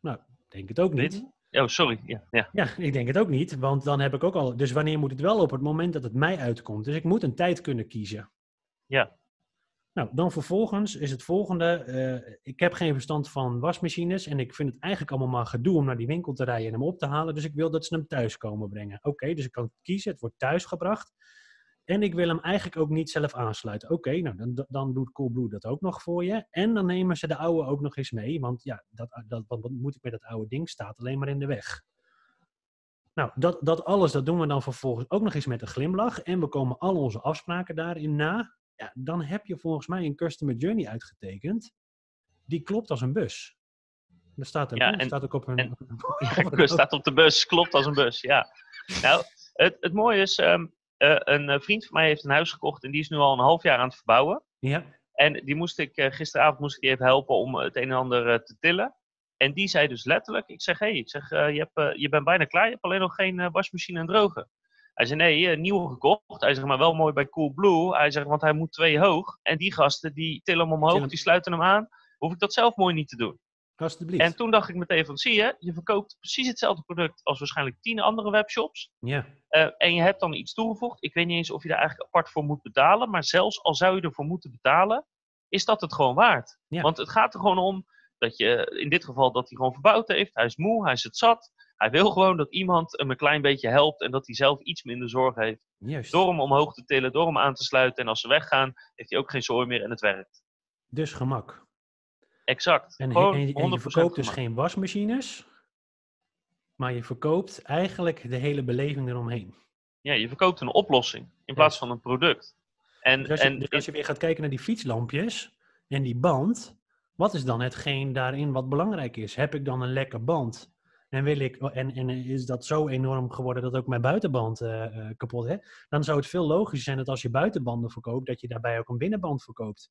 Nou, ik denk het ook niet. niet. Oh, sorry. Ja, ja. ja, ik denk het ook niet, want dan heb ik ook al... Dus wanneer moet het wel? Op het moment dat het mij uitkomt. Dus ik moet een tijd kunnen kiezen. Ja. Nou, dan vervolgens is het volgende. Uh, ik heb geen verstand van wasmachines en ik vind het eigenlijk allemaal maar gedoe om naar die winkel te rijden en hem op te halen. Dus ik wil dat ze hem thuis komen brengen. Oké, okay, dus ik kan kiezen. Het wordt thuis gebracht. En ik wil hem eigenlijk ook niet zelf aansluiten. Oké, okay, nou dan, dan doet Coolblue dat ook nog voor je. En dan nemen ze de oude ook nog eens mee. Want ja, dat, dat, wat moet ik met dat oude ding? Staat alleen maar in de weg. Nou, dat, dat alles, dat doen we dan vervolgens ook nog eens met een glimlach. En we komen al onze afspraken daarin na. Ja, dan heb je volgens mij een customer journey uitgetekend. Die klopt als een bus. Er staat, een, ja, en, staat ook op een... En, ja, staat op de bus, klopt als een bus, ja. Nou, het, het mooie is... Um, Uh, een vriend van mij heeft een huis gekocht en die is nu al een half jaar aan het verbouwen. Ja. En die moest ik, uh, gisteravond moest ik die even helpen om het een en ander uh, te tillen. En die zei dus letterlijk, ik zeg, hé, hey, uh, je, uh, je bent bijna klaar, je hebt alleen nog geen uh, wasmachine en droger. Hij zei, nee, uh, nieuw gekocht. Hij zegt, maar wel mooi bij Coolblue. Hij zegt, want hij moet twee hoog. En die gasten, die tillen hem omhoog, die sluiten hem aan. Hoef ik dat zelf mooi niet te doen. Alsjeblieft. En toen dacht ik meteen van, zie je, je verkoopt precies hetzelfde product als waarschijnlijk tien andere webshops. Ja. Uh, en je hebt dan iets toegevoegd. Ik weet niet eens of je daar eigenlijk apart voor moet betalen. Maar zelfs al zou je ervoor moeten betalen, is dat het gewoon waard. Ja. Want het gaat er gewoon om dat je, in dit geval, dat hij gewoon verbouwd heeft. Hij is moe, hij is het zat. Hij wil gewoon dat iemand hem een klein beetje helpt en dat hij zelf iets minder zorg heeft. Juist. Door hem omhoog te tillen, door hem aan te sluiten. En als ze weggaan, heeft hij ook geen zooi meer en het werkt. Dus gemak. Exact. En, en, en, en je verkoopt dus geen wasmachines, maar je verkoopt eigenlijk de hele beleving eromheen. Ja, je verkoopt een oplossing in plaats ja. van een product. En, dus als, je, en dus als je weer gaat kijken naar die fietslampjes en die band, wat is dan hetgeen daarin wat belangrijk is? Heb ik dan een lekke band? En, wil ik, en, en is dat zo enorm geworden dat ook mijn buitenband uh, kapot is? Dan zou het veel logischer zijn dat als je buitenbanden verkoopt, dat je daarbij ook een binnenband verkoopt.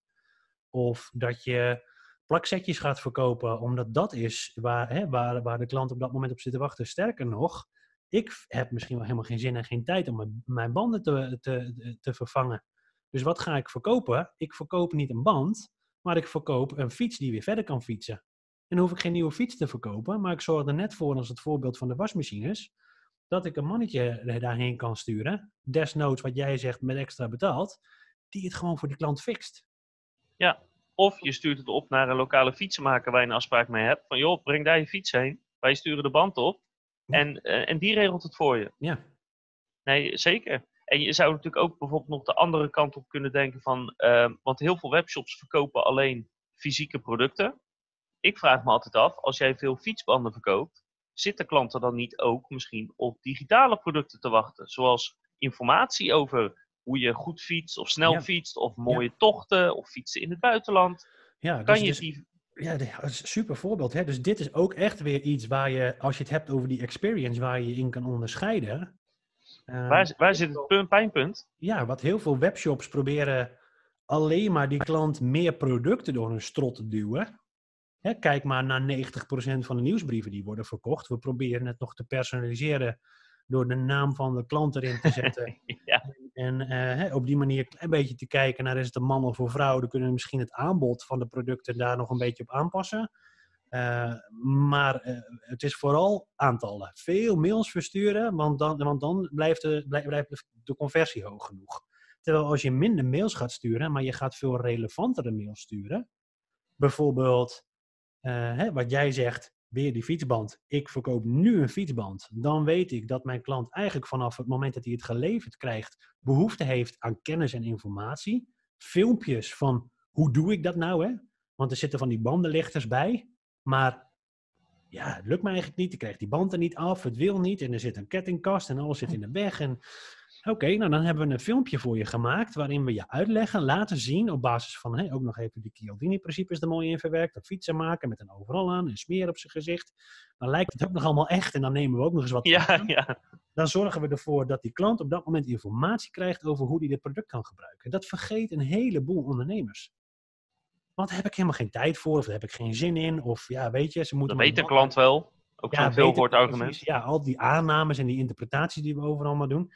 Of dat je plaksetjes gaat verkopen, omdat dat is waar, hè, waar, waar de klant op dat moment op zit te wachten. Sterker nog, ik heb misschien wel helemaal geen zin en geen tijd om mijn, mijn banden te, te, te vervangen. Dus wat ga ik verkopen? Ik verkoop niet een band, maar ik verkoop een fiets die weer verder kan fietsen. En dan hoef ik geen nieuwe fiets te verkopen, maar ik zorg er net voor, als het voorbeeld van de wasmachines, dat ik een mannetje daarheen kan sturen, desnoods wat jij zegt met extra betaald, die het gewoon voor die klant fixt. Ja. Of je stuurt het op naar een lokale fietsenmaker waar je een afspraak mee hebt. Van joh, breng daar je fiets heen. Wij sturen de band op. En, en die regelt het voor je. Ja. Nee, zeker. En je zou natuurlijk ook bijvoorbeeld nog de andere kant op kunnen denken van... Uh, want heel veel webshops verkopen alleen fysieke producten. Ik vraag me altijd af, als jij veel fietsbanden verkoopt... zit de klant er dan niet ook misschien op digitale producten te wachten? Zoals informatie over... hoe je goed fietst, of snel ja. fietst, of mooie ja. tochten, of fietsen in het buitenland. Ja, kan dus, je dus, die... ja dat is een super voorbeeld. Hè? Dus dit is ook echt weer iets waar je, als je het hebt over die experience, waar je je in kan onderscheiden. Uh, waar, waar zit het pijnpunt? Ja, wat heel veel webshops proberen alleen maar die klant meer producten door hun strot te duwen. Hè, kijk maar naar negentig procent van de nieuwsbrieven die worden verkocht. We proberen het nog te personaliseren door de naam van de klant erin te zetten. ja. En uh, op die manier een klein beetje te kijken naar is het een man of een vrouw. Dan kunnen we misschien het aanbod van de producten daar nog een beetje op aanpassen. Uh, maar uh, het is vooral aantallen. Veel mails versturen, want dan, want dan blijft, de, blijft, blijft de conversie hoog genoeg. Terwijl als je minder mails gaat sturen, maar je gaat veel relevantere mails sturen. Bijvoorbeeld, uh, hè, wat jij zegt, weer die fietsband. Ik verkoop nu een fietsband. Dan weet ik dat mijn klant eigenlijk vanaf het moment dat hij het geleverd krijgt, behoefte heeft aan kennis en informatie. Filmpjes van, hoe doe ik dat nou? Hè? Want er zitten van die bandenlichters bij. Maar ja, het lukt me eigenlijk niet. Ik krijg die band er niet af. Het wil niet. En er zit een kettingkast en alles zit in de weg. En oké, okay, nou dan hebben we een filmpje voor je gemaakt waarin we je uitleggen, laten zien op basis van hey, ook nog even die Chialdini-principes er mooi in verwerkt. Dat fietsen maken met een overal aan en smeer op zijn gezicht. Dan lijkt het ook nog allemaal echt en dan nemen we ook nog eens wat ja, aan. Ja. Dan zorgen we ervoor dat die klant op dat moment informatie krijgt over hoe hij dit product kan gebruiken. Dat vergeet een heleboel ondernemers. Want daar heb ik helemaal geen tijd voor of daar heb ik geen zin in. Of ja, weet je, ze moeten... Dat weet een klant wel. Ook ja, zo'n veelgehoord argument. Ja, al die aannames en die interpretaties die we overal maar doen.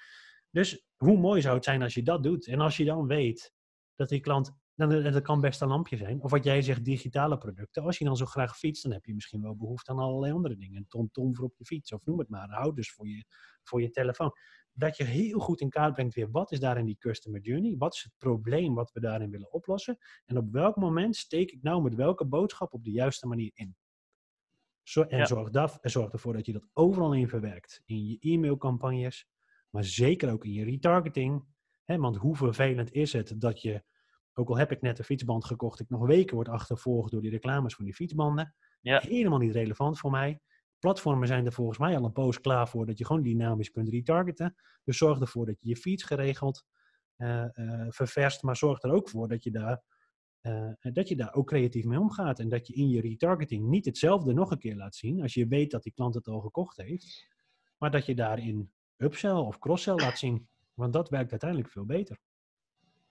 Dus hoe mooi zou het zijn als je dat doet? En als je dan weet dat die klant... Dan, dat kan best een lampje zijn. Of wat jij zegt, digitale producten. Als je dan zo graag fietst, dan heb je misschien wel behoefte aan allerlei andere dingen. Een tom-tom voor op je fiets of noem het maar. Houders voor je, voor je telefoon. Dat je heel goed in kaart brengt weer, wat is daar in die customer journey? Wat is het probleem wat we daarin willen oplossen? En op welk moment steek ik nou met welke boodschap op de juiste manier in? Zo, en ja. zorg, dat, zorg ervoor dat je dat overal in verwerkt. In je e-mailcampagnes, maar zeker ook in je retargeting. Hè, want hoe vervelend is het dat je, ook al heb ik net een fietsband gekocht, ik nog weken word achtervolgd door die reclames van die fietsbanden. Ja. Helemaal niet relevant voor mij. Platformen zijn er volgens mij al een poos klaar voor dat je gewoon dynamisch kunt retargeten. Dus zorg ervoor dat je je feeds geregeld uh, uh, ververst. Maar zorg er ook voor dat je, daar, uh, dat je daar ook creatief mee omgaat. En dat je in je retargeting niet hetzelfde nog een keer laat zien. Als je weet dat die klant het al gekocht heeft. Maar dat je daarin upsell of crosssell laat zien. Want dat werkt uiteindelijk veel beter.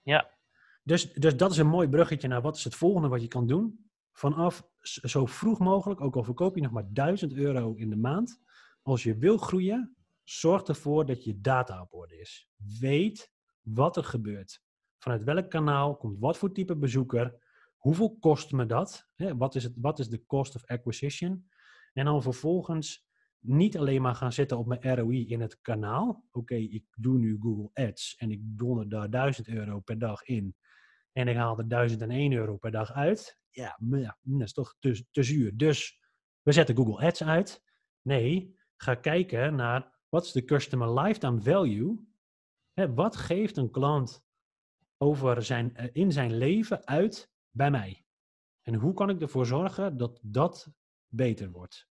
Ja. Dus, dus dat is een mooi bruggetje naar wat is het volgende wat je kan doen. Vanaf zo vroeg mogelijk, ook al verkoop je nog maar duizend euro in de maand. Als je wil groeien, zorg ervoor dat je data op orde is. Weet wat er gebeurt. Vanuit welk kanaal komt wat voor type bezoeker? Hoeveel kost me dat? He, wat is het, wat is de cost of acquisition? En dan vervolgens niet alleen maar gaan zitten op mijn R O I in het kanaal. Oké, okay, ik doe nu Google Ads en ik donder daar duizend euro per dag in. En ik haal er duizend en één euro per dag uit. Ja, maar ja, dat is toch te, te zuur. Dus we zetten Google Ads uit. Nee, ga kijken naar wat is de customer lifetime value. Hè, wat geeft een klant over zijn, in zijn leven uit bij mij? En hoe kan ik ervoor zorgen dat dat beter wordt?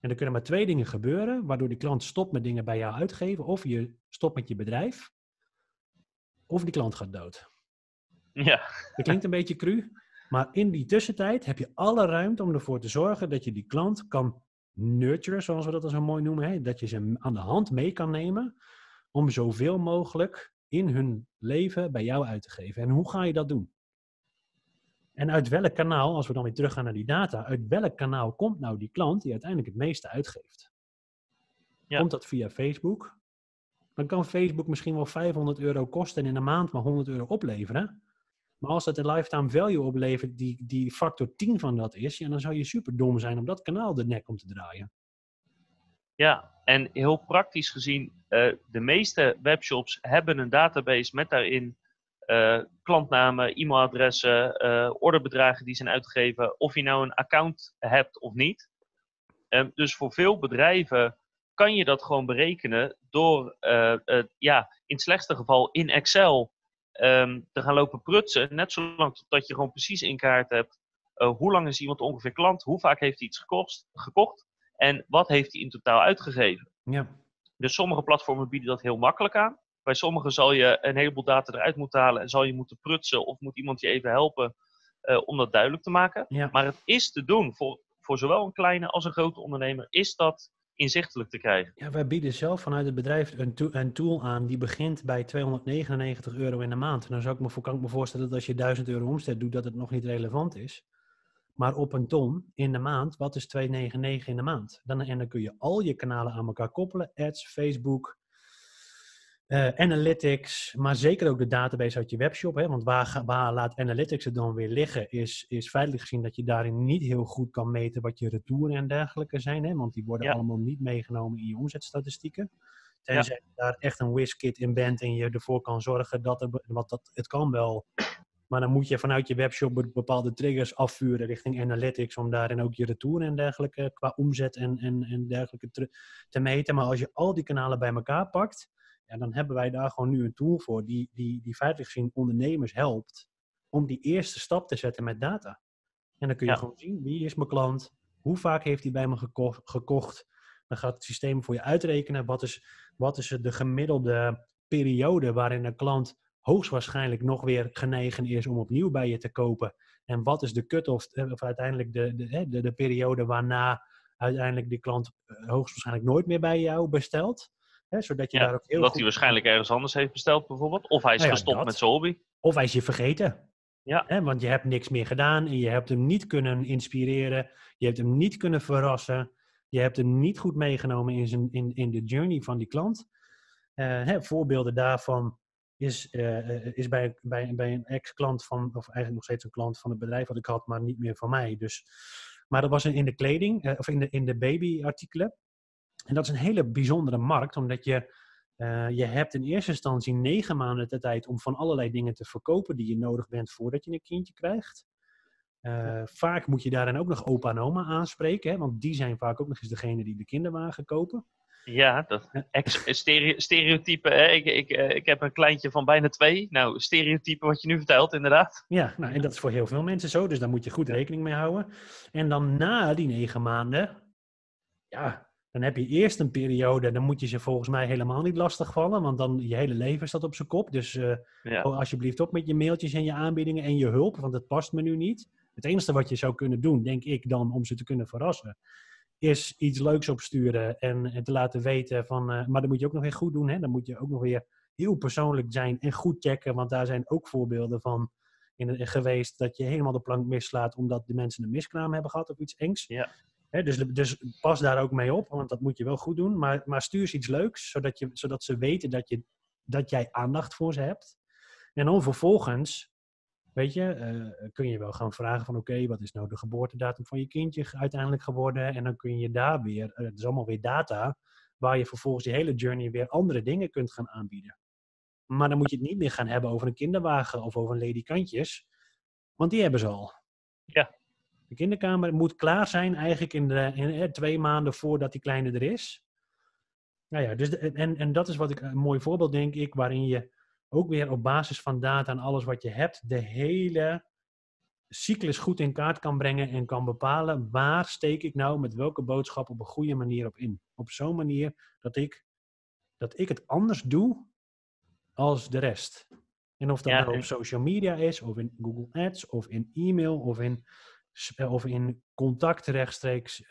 En er kunnen maar twee dingen gebeuren, waardoor die klant stopt met dingen bij jou uitgeven. Of je stopt met je bedrijf, of die klant gaat dood. Ja. Dat klinkt een beetje cru. Maar in die tussentijd heb je alle ruimte om ervoor te zorgen dat je die klant kan nurturen, zoals we dat zo mooi noemen. Hè? Dat je ze aan de hand mee kan nemen om zoveel mogelijk in hun leven bij jou uit te geven. En hoe ga je dat doen? En uit welk kanaal, als we dan weer teruggaan naar die data, uit welk kanaal komt nou die klant die uiteindelijk het meeste uitgeeft? Ja. Komt dat via Facebook? Dan kan Facebook misschien wel vijfhonderd euro kosten en in een maand maar honderd euro opleveren. Maar als dat een lifetime value oplevert, die, die factor tien van dat is, ja, dan zou je super dom zijn om dat kanaal de nek om te draaien. Ja, en heel praktisch gezien, uh, de meeste webshops hebben een database met daarin uh, klantnamen, e-mailadressen, uh, orderbedragen die zijn uitgegeven, of je nou een account hebt of niet. Um, dus voor veel bedrijven kan je dat gewoon berekenen door, uh, uh, ja, in het slechtste geval in Excel, Um, te gaan lopen prutsen, net zolang dat je gewoon precies in kaart hebt uh, hoe lang is iemand ongeveer klant, hoe vaak heeft hij iets gekost, gekocht en wat heeft hij in totaal uitgegeven. Ja. Dus sommige platformen bieden dat heel makkelijk aan. Bij sommigen zal je een heleboel data eruit moeten halen en zal je moeten prutsen of moet iemand je even helpen uh, om dat duidelijk te maken. Ja. Maar het is te doen voor, voor zowel een kleine als een grote ondernemer is dat inzichtelijk te krijgen. Ja, wij bieden zelf vanuit het bedrijf een, to- een tool aan die begint bij tweehonderdnegenennegentig euro in de maand. En dan zou ik me, kan ik me voorstellen dat als je duizend euro omzet doet, dat het nog niet relevant is. maar op een ton in de maand, wat is twee negenennegentig in de maand? Dan, en dan kun je al je kanalen aan elkaar koppelen. Ads, Facebook, uh, Analytics, maar zeker ook de database uit je webshop. Hè? Want waar, waar laat Analytics het dan weer liggen, is, is feitelijk gezien dat je daarin niet heel goed kan meten wat je retouren en dergelijke zijn. Hè? Want die worden ja. allemaal niet meegenomen in je omzetstatistieken. Tenzij ja. je daar echt een WizKid in bent en je ervoor kan zorgen dat er, want dat, het kan wel. Maar dan moet je vanuit je webshop bepaalde triggers afvuren richting Analytics, om daarin ook je retour en dergelijke qua omzet en, en, en dergelijke te, te meten. Maar als je al die kanalen bij elkaar pakt, ja, dan hebben wij daar gewoon nu een tool voor die, die, die feitelijk gezien ondernemers helpt om die eerste stap te zetten met data. En dan kun je ja. gewoon zien, wie is mijn klant? Hoe vaak heeft hij bij me gekocht? gekocht Dan gaat het systeem voor je uitrekenen. Wat is, wat is de gemiddelde periode waarin een klant hoogstwaarschijnlijk nog weer genegen is om opnieuw bij je te kopen? En wat is de cut-off, of uiteindelijk de, de, de, de periode waarna uiteindelijk die klant hoogstwaarschijnlijk nooit meer bij jou bestelt? Hè, zodat je ja, daar ook heel dat goed... hij waarschijnlijk ergens anders heeft besteld bijvoorbeeld. Of hij is nou ja, gestopt dat. met zijn hobby. Of hij is je vergeten. Ja. Hè, want je hebt niks meer gedaan en je hebt hem niet kunnen inspireren. Je hebt hem niet kunnen verrassen. Je hebt hem niet goed meegenomen in, zijn, in, in de journey van die klant. Uh, hè, voorbeelden daarvan is, uh, is bij, bij, bij een ex-klant van, of eigenlijk nog steeds een klant van het bedrijf wat ik had, maar niet meer van mij. Dus. Maar dat was in de kleding, uh, of in de, in de babyartikelen. En dat is een hele bijzondere markt, omdat je, uh, je hebt in eerste instantie negen maanden de tijd om van allerlei dingen te verkopen die je nodig bent voordat je een kindje krijgt. Uh, vaak moet je daarin ook nog opa en oma aanspreken, hè? Want die zijn vaak ook nog eens degene die de kinderwagen kopen. Ja, dat stere- stereotype. Hè? Ik, ik, ik heb een kleintje van bijna twee. Nou, stereotype wat je nu vertelt, inderdaad. Ja, nou, en dat is voor heel veel mensen zo, dus daar moet je goed rekening mee houden. En dan na die negen maanden, ja, dan heb je eerst een periode, dan moet je ze volgens mij helemaal niet lastigvallen, want dan je hele leven staat op zijn kop. Dus uh, ja. alsjeblieft op met je mailtjes en je aanbiedingen en je hulp, want dat past me nu niet. Het enige wat je zou kunnen doen, denk ik dan, om ze te kunnen verrassen, is iets leuks opsturen en, en te laten weten van... Uh, maar dat moet je ook nog weer goed doen, hè? Dan moet je ook nog weer heel persoonlijk zijn en goed checken, want daar zijn ook voorbeelden van in, in, geweest dat je helemaal de plank misslaat omdat de mensen een miskraam hebben gehad of iets engs. Ja. Hè, dus, dus pas daar ook mee op, want dat moet je wel goed doen. Maar, maar stuur ze iets leuks, zodat, je, zodat ze weten dat, je, dat jij aandacht voor ze hebt. En dan vervolgens... Weet je, uh, kun je wel gaan vragen van oké, okay, wat is nou de geboortedatum van je kindje uiteindelijk geworden? En dan kun je daar weer, uh, het is allemaal weer data, waar je vervolgens die hele journey weer andere dingen kunt gaan aanbieden. Maar dan moet je het niet meer gaan hebben over een kinderwagen of over een ledikantjes, want die hebben ze al. Ja. De kinderkamer moet klaar zijn eigenlijk in, de, in eh, twee maanden voordat die kleine er is. Nou ja, dus de, en, en dat is wat ik, een mooi voorbeeld denk ik, waarin je ook weer op basis van data en alles wat je hebt, de hele cyclus goed in kaart kan brengen en kan bepalen waar steek ik nou met welke boodschap op een goede manier op in. Op zo'n manier dat ik, dat ik het anders doe als de rest. En of dat ja, nou en... op social media is, of in Google Ads, of in e-mail, of in, of in contact rechtstreeks,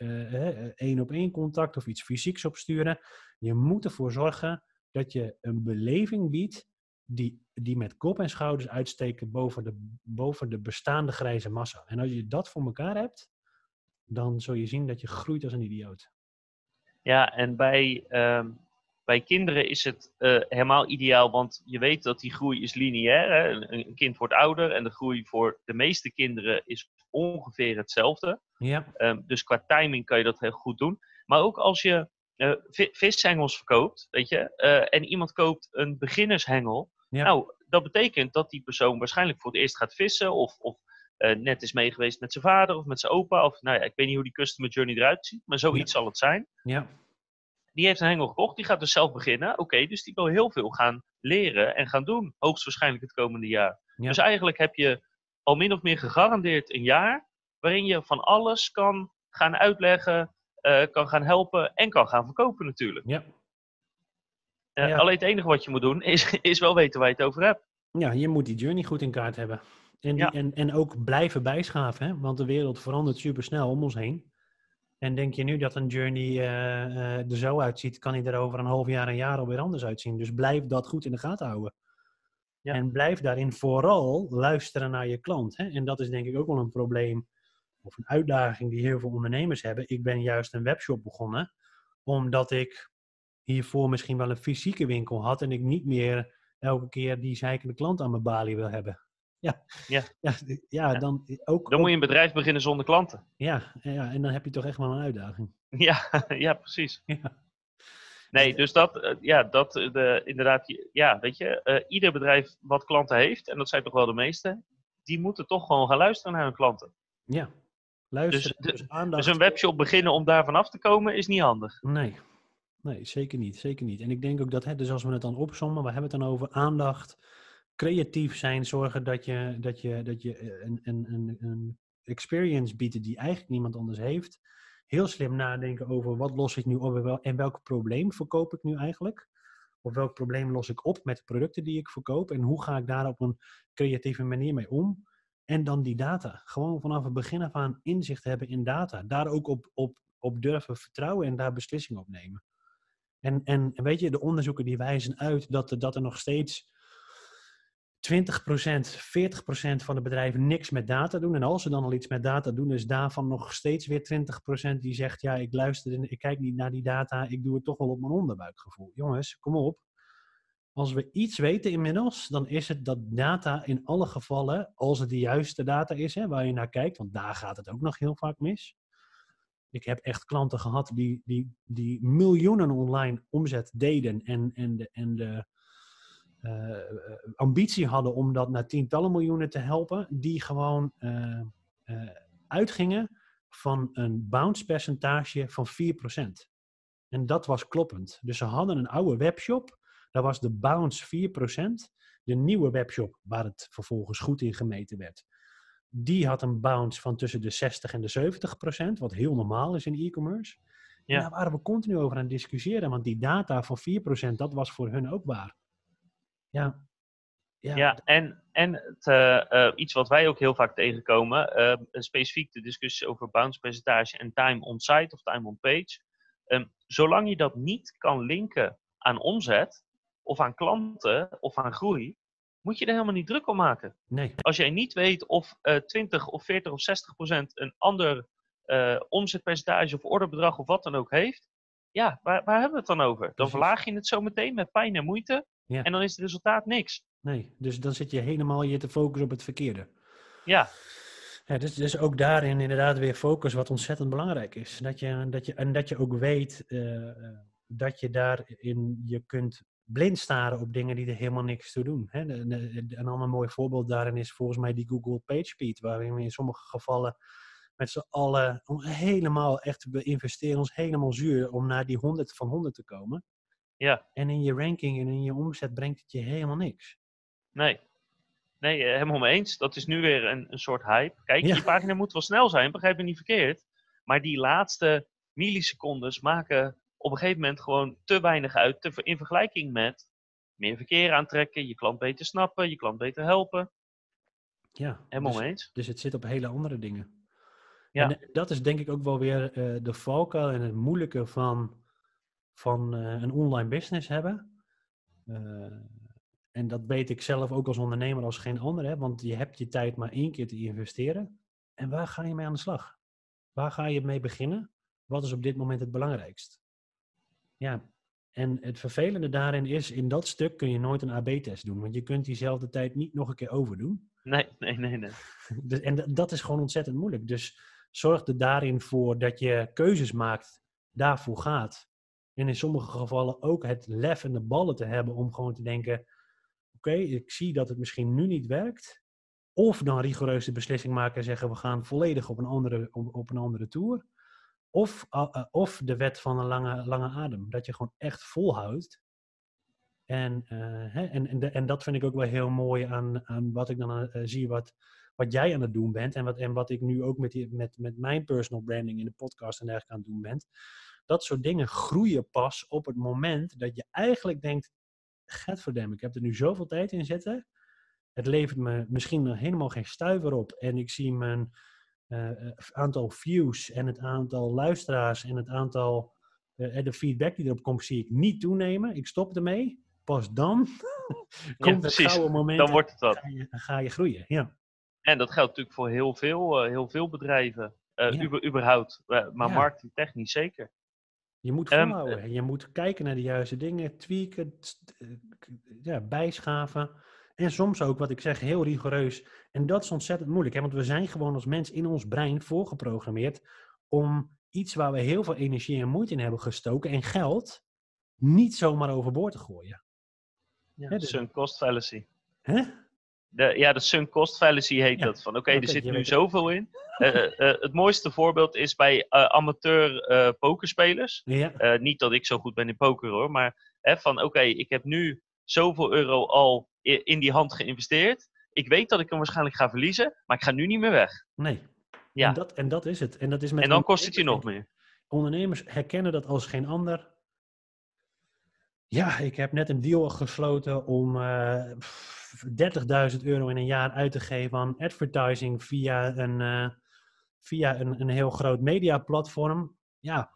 één op één contact, of iets fysieks opsturen. Je moet ervoor zorgen dat je een beleving biedt Die, die met kop en schouders uitsteken boven de, boven de bestaande grijze massa. En als je dat voor elkaar hebt, dan zul je zien dat je groeit als een idioot. Ja, en bij, um, bij kinderen is het uh, helemaal ideaal, want je weet dat die groei is lineair. Hè? Een, een kind wordt ouder en de groei voor de meeste kinderen is ongeveer hetzelfde. Ja. Um, dus qua timing kan je dat heel goed doen. Maar ook als je uh, v- visengels verkoopt, weet je, uh, en iemand koopt een beginnershengel, ja. Nou, dat betekent dat die persoon waarschijnlijk voor het eerst gaat vissen of, of uh, net is meegeweest met zijn vader of met zijn opa. Of nou ja, ik weet niet hoe die customer journey eruit ziet, maar zoiets ja. zal het zijn. Ja. Die heeft een hengel gekocht, die gaat dus zelf beginnen. Oké, okay, dus die wil heel veel gaan leren en gaan doen, hoogstwaarschijnlijk het komende jaar. Ja. Dus eigenlijk heb je al min of meer gegarandeerd een jaar waarin je van alles kan gaan uitleggen, uh, kan gaan helpen en kan gaan verkopen natuurlijk. Ja. Uh, ja. Alleen het enige wat je moet doen, is, is wel weten waar je het over hebt. Ja, je moet die journey goed in kaart hebben. En, die, ja. en, en ook blijven bijschaven, hè? Want de wereld verandert supersnel om ons heen. En denk je nu dat een journey uh, uh, er zo uitziet, kan hij er over een half jaar, een jaar alweer anders uitzien. Dus blijf dat goed in de gaten houden. Ja. En blijf daarin vooral luisteren naar je klant. Hè? En dat is denk ik ook wel een probleem. of een uitdaging die heel veel ondernemers hebben. Ik ben juist een webshop begonnen, omdat ik hiervoor misschien wel een fysieke winkel had en ik niet meer elke keer die zeikende klant aan mijn balie wil hebben. Ja, ja. ja, ja, ja. Dan, ook, dan moet je een bedrijf beginnen zonder klanten. Ja, ja, en dan heb je toch echt wel een uitdaging. Ja, ja, precies. Ja. Nee, dus dat, ja, dat de, inderdaad, ja, weet je, uh, ieder bedrijf wat klanten heeft, en dat zijn toch wel de meeste, die moeten toch gewoon gaan luisteren naar hun klanten. Ja, luisteren. Dus, de, dus, dus een webshop beginnen om daar vanaf te komen is niet handig. Nee, nee, zeker niet, zeker niet. En ik denk ook dat, hè, dus als we het dan opzommen, we hebben het dan over aandacht, creatief zijn, zorgen dat je, dat je, dat je een, een, een, een experience biedt die eigenlijk niemand anders heeft. Heel slim nadenken over wat los ik nu op en welk probleem verkoop ik nu eigenlijk. Of welk probleem los ik op met de producten die ik verkoop. En hoe ga ik daar op een creatieve manier mee om. En dan die data. Gewoon vanaf het begin af aan inzicht hebben in data. Daar ook op, op, op durven vertrouwen en daar beslissingen op nemen. En, en weet je, de onderzoeken die wijzen uit dat, dat er nog steeds twintig procent, veertig procent van de bedrijven niks met data doen. En als ze dan al iets met data doen, is daarvan nog steeds weer twintig procent die zegt, ja, ik luister, ik kijk niet naar die data, ik doe het toch wel op mijn onderbuikgevoel. Jongens, kom op. Als we iets weten inmiddels, dan is het dat data in alle gevallen, als het de juiste data is, hè, waar je naar kijkt, want daar gaat het ook nog heel vaak mis. Ik heb echt klanten gehad die, die, die miljoenen online omzet deden en, en de... En de Uh, ambitie hadden om dat naar tientallen miljoenen te helpen, die gewoon uh, uh, uitgingen van een bounce percentage van vier procent. En dat was kloppend. Dus ze hadden een oude webshop, daar was de bounce vier procent. De nieuwe webshop, waar het vervolgens goed in gemeten werd, die had een bounce van tussen de zestig en de zeventig procent, wat heel normaal is in e-commerce. Ja. En daar waren we continu over aan het discussiëren, want die data van vier procent, dat was voor hun ook waar. Ja, ja. ja en, en het, uh, uh, iets wat wij ook heel vaak tegenkomen, uh, specifiek de discussie over bounce percentage en time on site of time on page. Um, zolang je dat niet kan linken aan omzet of aan klanten of aan groei, moet je er helemaal niet druk om maken. Nee. Als jij niet weet of uh, twintig of veertig of zestig procent een ander uh, omzetpercentage of orderbedrag of wat dan ook heeft, ja, waar, waar hebben we het dan over? Dan verlaag je het zo meteen met pijn en moeite. Ja. En dan is het resultaat niks. Nee, dus dan zit je helemaal je te focussen op het verkeerde. Ja. ja dus, dus ook daarin inderdaad weer focus, wat ontzettend belangrijk is. Dat je, dat je, en dat je ook weet uh, dat je daarin je kunt blind staren op dingen die er helemaal niks toe doen. Hè? De, de, de, een ander mooi voorbeeld daarin is volgens mij die Google PageSpeed, waarin we in sommige gevallen met z'n allen helemaal echt, we investeren ons helemaal zuur om naar die honderd van honderd te komen. Ja. En in je ranking en in je omzet brengt het je helemaal niks. Nee, nee, helemaal mee eens. Dat is nu weer een, een soort hype. Kijk, ja. Die pagina moet wel snel zijn, begrijp me niet verkeerd. Maar die laatste millisecondes maken op een gegeven moment gewoon te weinig uit te, in vergelijking met meer verkeer aantrekken, je klant beter snappen, je klant beter helpen. Ja, helemaal dus, mee eens. Dus het zit op hele andere dingen. Ja. En dat is denk ik ook wel weer uh, de valkuil en het moeilijke van... van uh, een online business hebben. Uh, en dat weet ik zelf ook als ondernemer als geen ander, hè? Want je hebt je tijd maar één keer te investeren. En waar ga je mee aan de slag? Waar ga je mee beginnen? Wat is op dit moment het belangrijkst? Ja, en het vervelende daarin is, in dat stuk kun je nooit een A B test doen, want je kunt diezelfde tijd niet nog een keer overdoen. Nee, nee, nee, nee. Dus, en d- dat is gewoon ontzettend moeilijk. Dus zorg er daarin voor dat je keuzes maakt, daarvoor gaat. En in sommige gevallen ook het lef en de ballen te hebben om gewoon te denken, oké, okay, ik zie dat het misschien nu niet werkt. Of dan rigoureus de beslissing maken en zeggen, we gaan volledig op een andere, op, op een andere toer. Of, uh, uh, of de wet van een lange, lange adem. Dat je gewoon echt volhoudt. En, uh, hè, en, en, de, en dat vind ik ook wel heel mooi aan, aan wat ik dan uh, zie, wat, wat jij aan het doen bent. En wat, en wat ik nu ook met, die, met, met mijn personal branding in de podcast en dergelijke aan het doen ben. Dat soort dingen groeien pas op het moment dat je eigenlijk denkt, getverdem, ik heb er nu zoveel tijd in zitten. Het levert me misschien helemaal geen stuiver op. En ik zie mijn uh, aantal views en het aantal luisteraars en het aantal uh, de feedback die erop komt, zie ik niet toenemen. Ik stop ermee. Pas dan komt ja, het gouden moment. Dan wordt het wat. En ga je, ga je groeien. Ja. En dat geldt natuurlijk voor heel veel, uh, heel veel bedrijven. Uh, ja. uber, überhaupt, uh, maar ja. marketingtechnisch zeker. Je moet volhouden. Um, je moet kijken naar de juiste dingen, tweaken, ja, bijschaven. En soms ook, wat ik zeg, heel rigoureus. En dat is ontzettend moeilijk. Hè? Want we zijn gewoon als mens in ons brein voorgeprogrammeerd om iets waar we heel veel energie en moeite in hebben gestoken en geld niet zomaar overboord te gooien. Ja, hè, de sunk cost fallacy. Hè? De, ja, de sunk cost fallacy heet ja. dat. Van oké, okay, okay, er zit nu zoveel in. Uh, uh, het mooiste voorbeeld is bij uh, amateur uh, pokerspelers. Ja. Uh, niet dat ik zo goed ben in poker hoor, maar hè, van oké, okay, ik heb nu zoveel euro al in die hand geïnvesteerd. Ik weet dat ik hem waarschijnlijk ga verliezen, maar ik ga nu niet meer weg. Nee, ja. en, dat, en dat is het. En, dat is met en dan kost het je nog meer. Ondernemers herkennen dat als geen ander. Ja, ik heb net een deal gesloten om uh, dertigduizend euro in een jaar uit te geven aan advertising via een, uh, via een, een heel groot mediaplatform. Ja,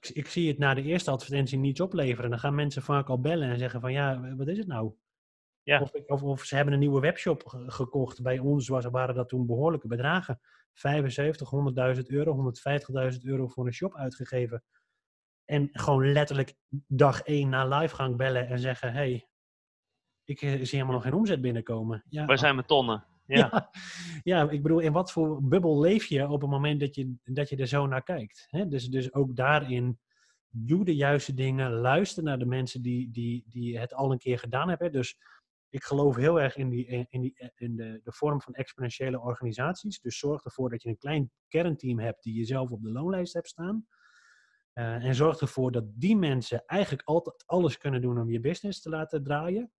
ik, ik zie het na de eerste advertentie niets opleveren. Dan gaan mensen vaak al bellen en zeggen van ja, wat is het nou? Ja. Of, of, of ze hebben een nieuwe webshop ge- gekocht. Bij ons was, waren dat toen behoorlijke bedragen. vijfenzeventig, honderdduizend euro, honderdvijftigduizend euro voor een shop uitgegeven. En gewoon letterlijk dag één na live gaan bellen en zeggen... hey, ik zie helemaal nog geen omzet binnenkomen. Ja, waar zijn mijn tonnen? Ja. Ja, ja, ik bedoel, in wat voor bubbel leef je op het moment dat je, dat je er zo naar kijkt? Hè? Dus, dus ook daarin... doe de juiste dingen, luister naar de mensen die, die, die het al een keer gedaan hebben. Dus ik geloof heel erg in, die, in, die, in de, de vorm van exponentiële organisaties. Dus zorg ervoor dat je een klein kernteam hebt die je zelf op de loonlijst hebt staan. Uh, en zorg ervoor dat die mensen eigenlijk altijd alles kunnen doen om je business te laten draaien.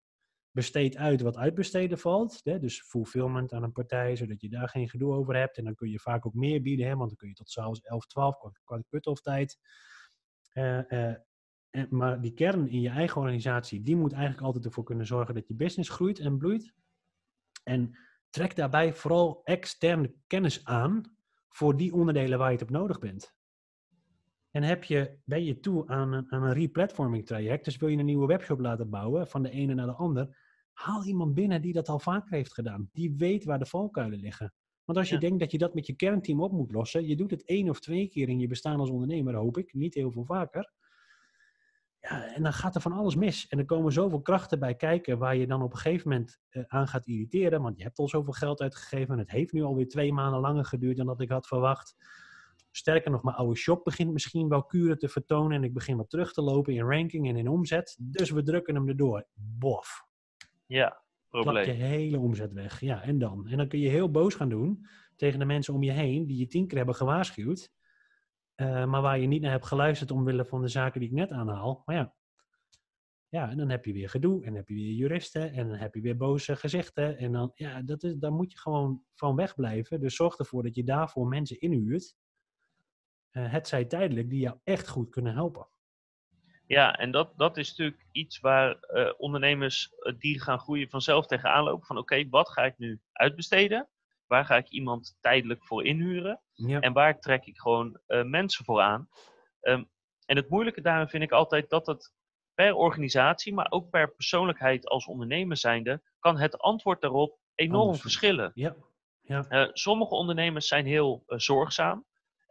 Besteed uit wat uitbesteden valt. Hè? Dus fulfillment aan een partij, zodat je daar geen gedoe over hebt. En dan kun je vaak ook meer bieden, hè? Want dan kun je tot s'avonds elf, twaalf qua cut-off tijd... Uh, uh, en, maar die kern in je eigen organisatie, die moet eigenlijk altijd ervoor kunnen zorgen dat je business groeit en bloeit. En trek daarbij vooral externe kennis aan voor die onderdelen waar je het op nodig bent. En heb je, ben je toe aan een, aan een replatforming traject, dus wil je een nieuwe webshop laten bouwen van de ene naar de ander, haal iemand binnen die dat al vaker heeft gedaan. Die weet waar de valkuilen liggen. Want als je ja. denkt dat je dat met je kernteam op moet lossen... je doet het één of twee keer in je bestaan als ondernemer, hoop ik. Niet heel veel vaker. Ja, en dan gaat er van alles mis. En er komen zoveel krachten bij kijken... waar je dan op een gegeven moment uh, aan gaat irriteren. Want je hebt al zoveel geld uitgegeven... en het heeft nu alweer twee maanden langer geduurd dan dat ik had verwacht. Sterker nog, mijn oude shop begint misschien wel kuren te vertonen... en ik begin wat terug te lopen in ranking en in omzet. Dus we drukken hem erdoor. Bof. Ja. Klap je hele omzet weg. Ja, en dan? En dan kun je heel boos gaan doen tegen de mensen om je heen die je tien keer hebben gewaarschuwd, uh, maar waar je niet naar hebt geluisterd omwille van de zaken die ik net aanhaal. Maar ja, ja, en dan heb je weer gedoe en dan heb je weer juristen en dan heb je weer boze gezichten en dan, ja, dat is, daar moet je gewoon van wegblijven. Dus zorg ervoor dat je daarvoor mensen inhuurt, uh, hetzij tijdelijk, die jou echt goed kunnen helpen. Ja, en dat, dat is natuurlijk iets waar uh, ondernemers uh, die gaan groeien vanzelf tegenaan lopen. Van oké, okay, wat ga ik nu uitbesteden? Waar ga ik iemand tijdelijk voor inhuren? Ja. En waar trek ik gewoon uh, mensen voor aan? Um, en het moeilijke daarin vind ik altijd dat het per organisatie, maar ook per persoonlijkheid als ondernemer zijnde, kan het antwoord daarop enorm Anders. verschillen. Ja. Ja. Uh, sommige ondernemers zijn heel uh, zorgzaam.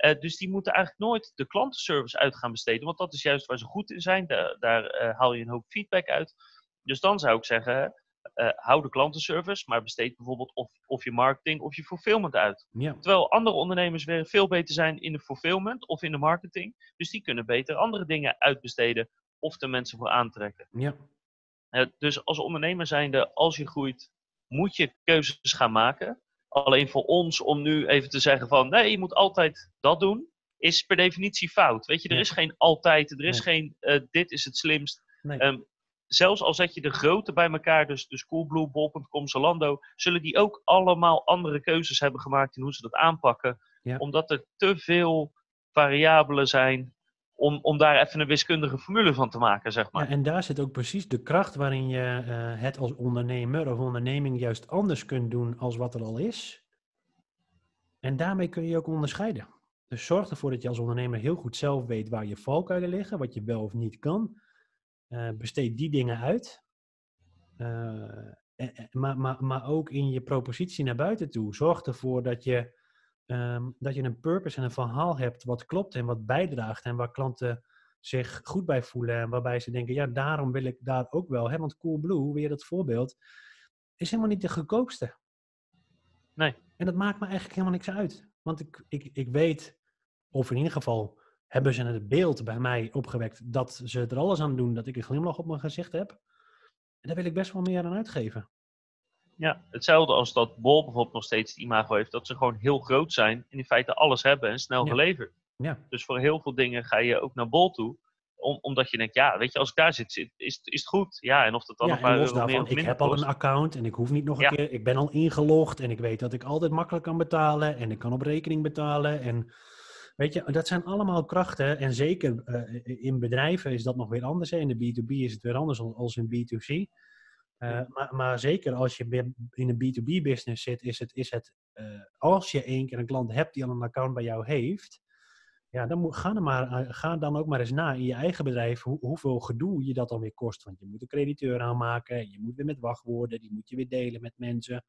Uh, dus die moeten eigenlijk nooit de klantenservice uit gaan besteden. Want dat is juist waar ze goed in zijn. Daar, daar uh, haal je een hoop feedback uit. Dus dan zou ik zeggen, uh, hou de klantenservice. Maar besteed bijvoorbeeld of, of je marketing of je fulfillment uit. Ja. Terwijl andere ondernemers weer veel beter zijn in de fulfillment of in de marketing. Dus die kunnen beter andere dingen uitbesteden. Of de mensen voor aantrekken. Ja. Uh, dus als ondernemer zijnde, als je groeit, moet je keuzes gaan maken. Alleen voor ons om nu even te zeggen van... nee, je moet altijd dat doen... is per definitie fout. Weet je, er nee. is geen altijd... er is nee. geen uh, dit is het slimst. Nee. Um, zelfs al zet je de grote bij elkaar... dus, dus Coolblue, bol punt com, Zalando... zullen die ook allemaal andere keuzes hebben gemaakt... in hoe ze dat aanpakken. Ja. Omdat er te veel variabelen zijn... Om, om daar even een wiskundige formule van te maken, zeg maar. Ja, en daar zit ook precies de kracht waarin je uh, het als ondernemer of onderneming juist anders kunt doen als wat er al is. En daarmee kun je ook onderscheiden. Dus zorg ervoor dat je als ondernemer heel goed zelf weet waar je valkuilen liggen, wat je wel of niet kan. Uh, besteed die dingen uit. Uh, maar, maar, maar ook in je propositie naar buiten toe. Zorg ervoor dat je, um, dat je een purpose en een verhaal hebt wat klopt en wat bijdraagt. En waar klanten zich goed bij voelen. En waarbij ze denken, ja, daarom wil ik daar ook wel. Hè? Want Coolblue, weer dat voorbeeld, is helemaal niet de goedkoopste. Nee. En dat maakt me eigenlijk helemaal niks uit. Want ik, ik, ik weet, of in ieder geval hebben ze het beeld bij mij opgewekt dat ze er alles aan doen, dat ik een glimlach op mijn gezicht heb. En daar wil ik best wel meer aan uitgeven. Ja, hetzelfde als dat Bol bijvoorbeeld nog steeds het imago heeft, dat ze gewoon heel groot zijn en in feite alles hebben en snel ja. geleverd. Ja. Dus voor heel veel dingen ga je ook naar Bol toe, om, omdat je denkt, ja, weet je, als ik daar zit, is, is het goed. Ja, en of dat dan ja, nog maar meer of minder kost. Ik heb al een account en ik hoef niet nog een ja. keer, ik ben al ingelogd en ik weet dat ik altijd makkelijk kan betalen en ik kan op rekening betalen en... Weet je, dat zijn allemaal krachten en zeker uh, in bedrijven is dat nog weer anders. Hè? In de B twee B is het weer anders dan in B twee C. Uh, ja. maar, maar zeker als je in een B twee B business zit, is het, is het uh, als je één keer een klant hebt die al een account bij jou heeft, ja, dan moet, ga, dan maar, ga dan ook maar eens na in je eigen bedrijf hoe, hoeveel gedoe je dat dan weer kost. Want je moet een crediteur aanmaken, je moet weer met wachtwoorden, die moet je weer delen met mensen.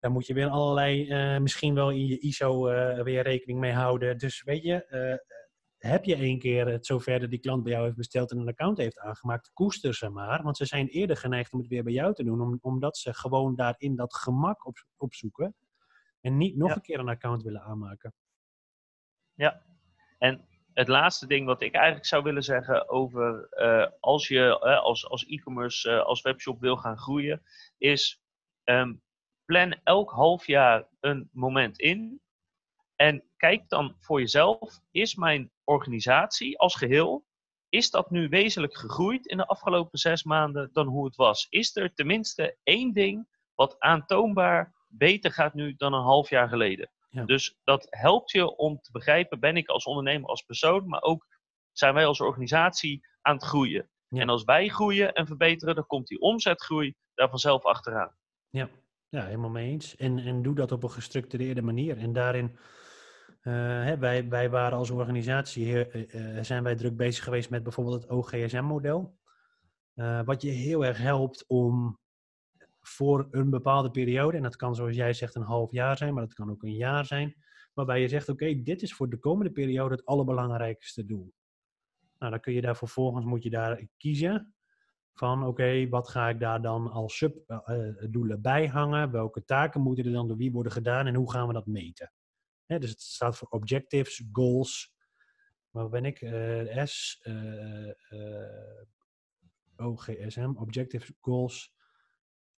Daar moet je weer allerlei, uh, misschien wel in je I S O uh, weer rekening mee houden. Dus weet je, uh, heb je één keer het zover dat die klant bij jou heeft besteld en een account heeft aangemaakt, koester ze maar. Want ze zijn eerder geneigd om het weer bij jou te doen, om, omdat ze gewoon daarin dat gemak op, opzoeken. En niet nog ja. een keer een account willen aanmaken. Ja, en het laatste ding wat ik eigenlijk zou willen zeggen over uh, als je uh, als, als e-commerce, uh, als webshop wil gaan groeien, is... Um, Plan elk half jaar een moment in en kijk dan voor jezelf, is mijn organisatie als geheel, is dat nu wezenlijk gegroeid in de afgelopen zes maanden dan hoe het was? Is er tenminste één ding wat aantoonbaar beter gaat nu dan een half jaar geleden? Ja. Dus dat helpt je om te begrijpen, ben ik als ondernemer, als persoon, maar ook zijn wij als organisatie aan het groeien. Ja. En als wij groeien en verbeteren, dan komt die omzetgroei daar vanzelf achteraan. Ja. Ja, helemaal mee eens. En, en doe dat op een gestructureerde manier. En daarin, uh, hè, wij, wij waren als organisatie, uh, uh, zijn wij druk bezig geweest met bijvoorbeeld het O G S M-model. Uh, wat je heel erg helpt om voor een bepaalde periode, en dat kan zoals jij zegt een half jaar zijn, maar dat kan ook een jaar zijn, waarbij je zegt, oké, okay, dit is voor de komende periode het allerbelangrijkste doel. Nou, dan kun je daar vervolgens, moet je daar kiezen. Van oké, okay, wat ga ik daar dan als subdoelen uh, bij hangen? Welke taken moeten er dan door wie worden gedaan? En hoe gaan we dat meten? Hè, dus het staat voor objectives, goals. Waar ben ik? Uh, S. Uh, uh, O G S M. Objectives, goals,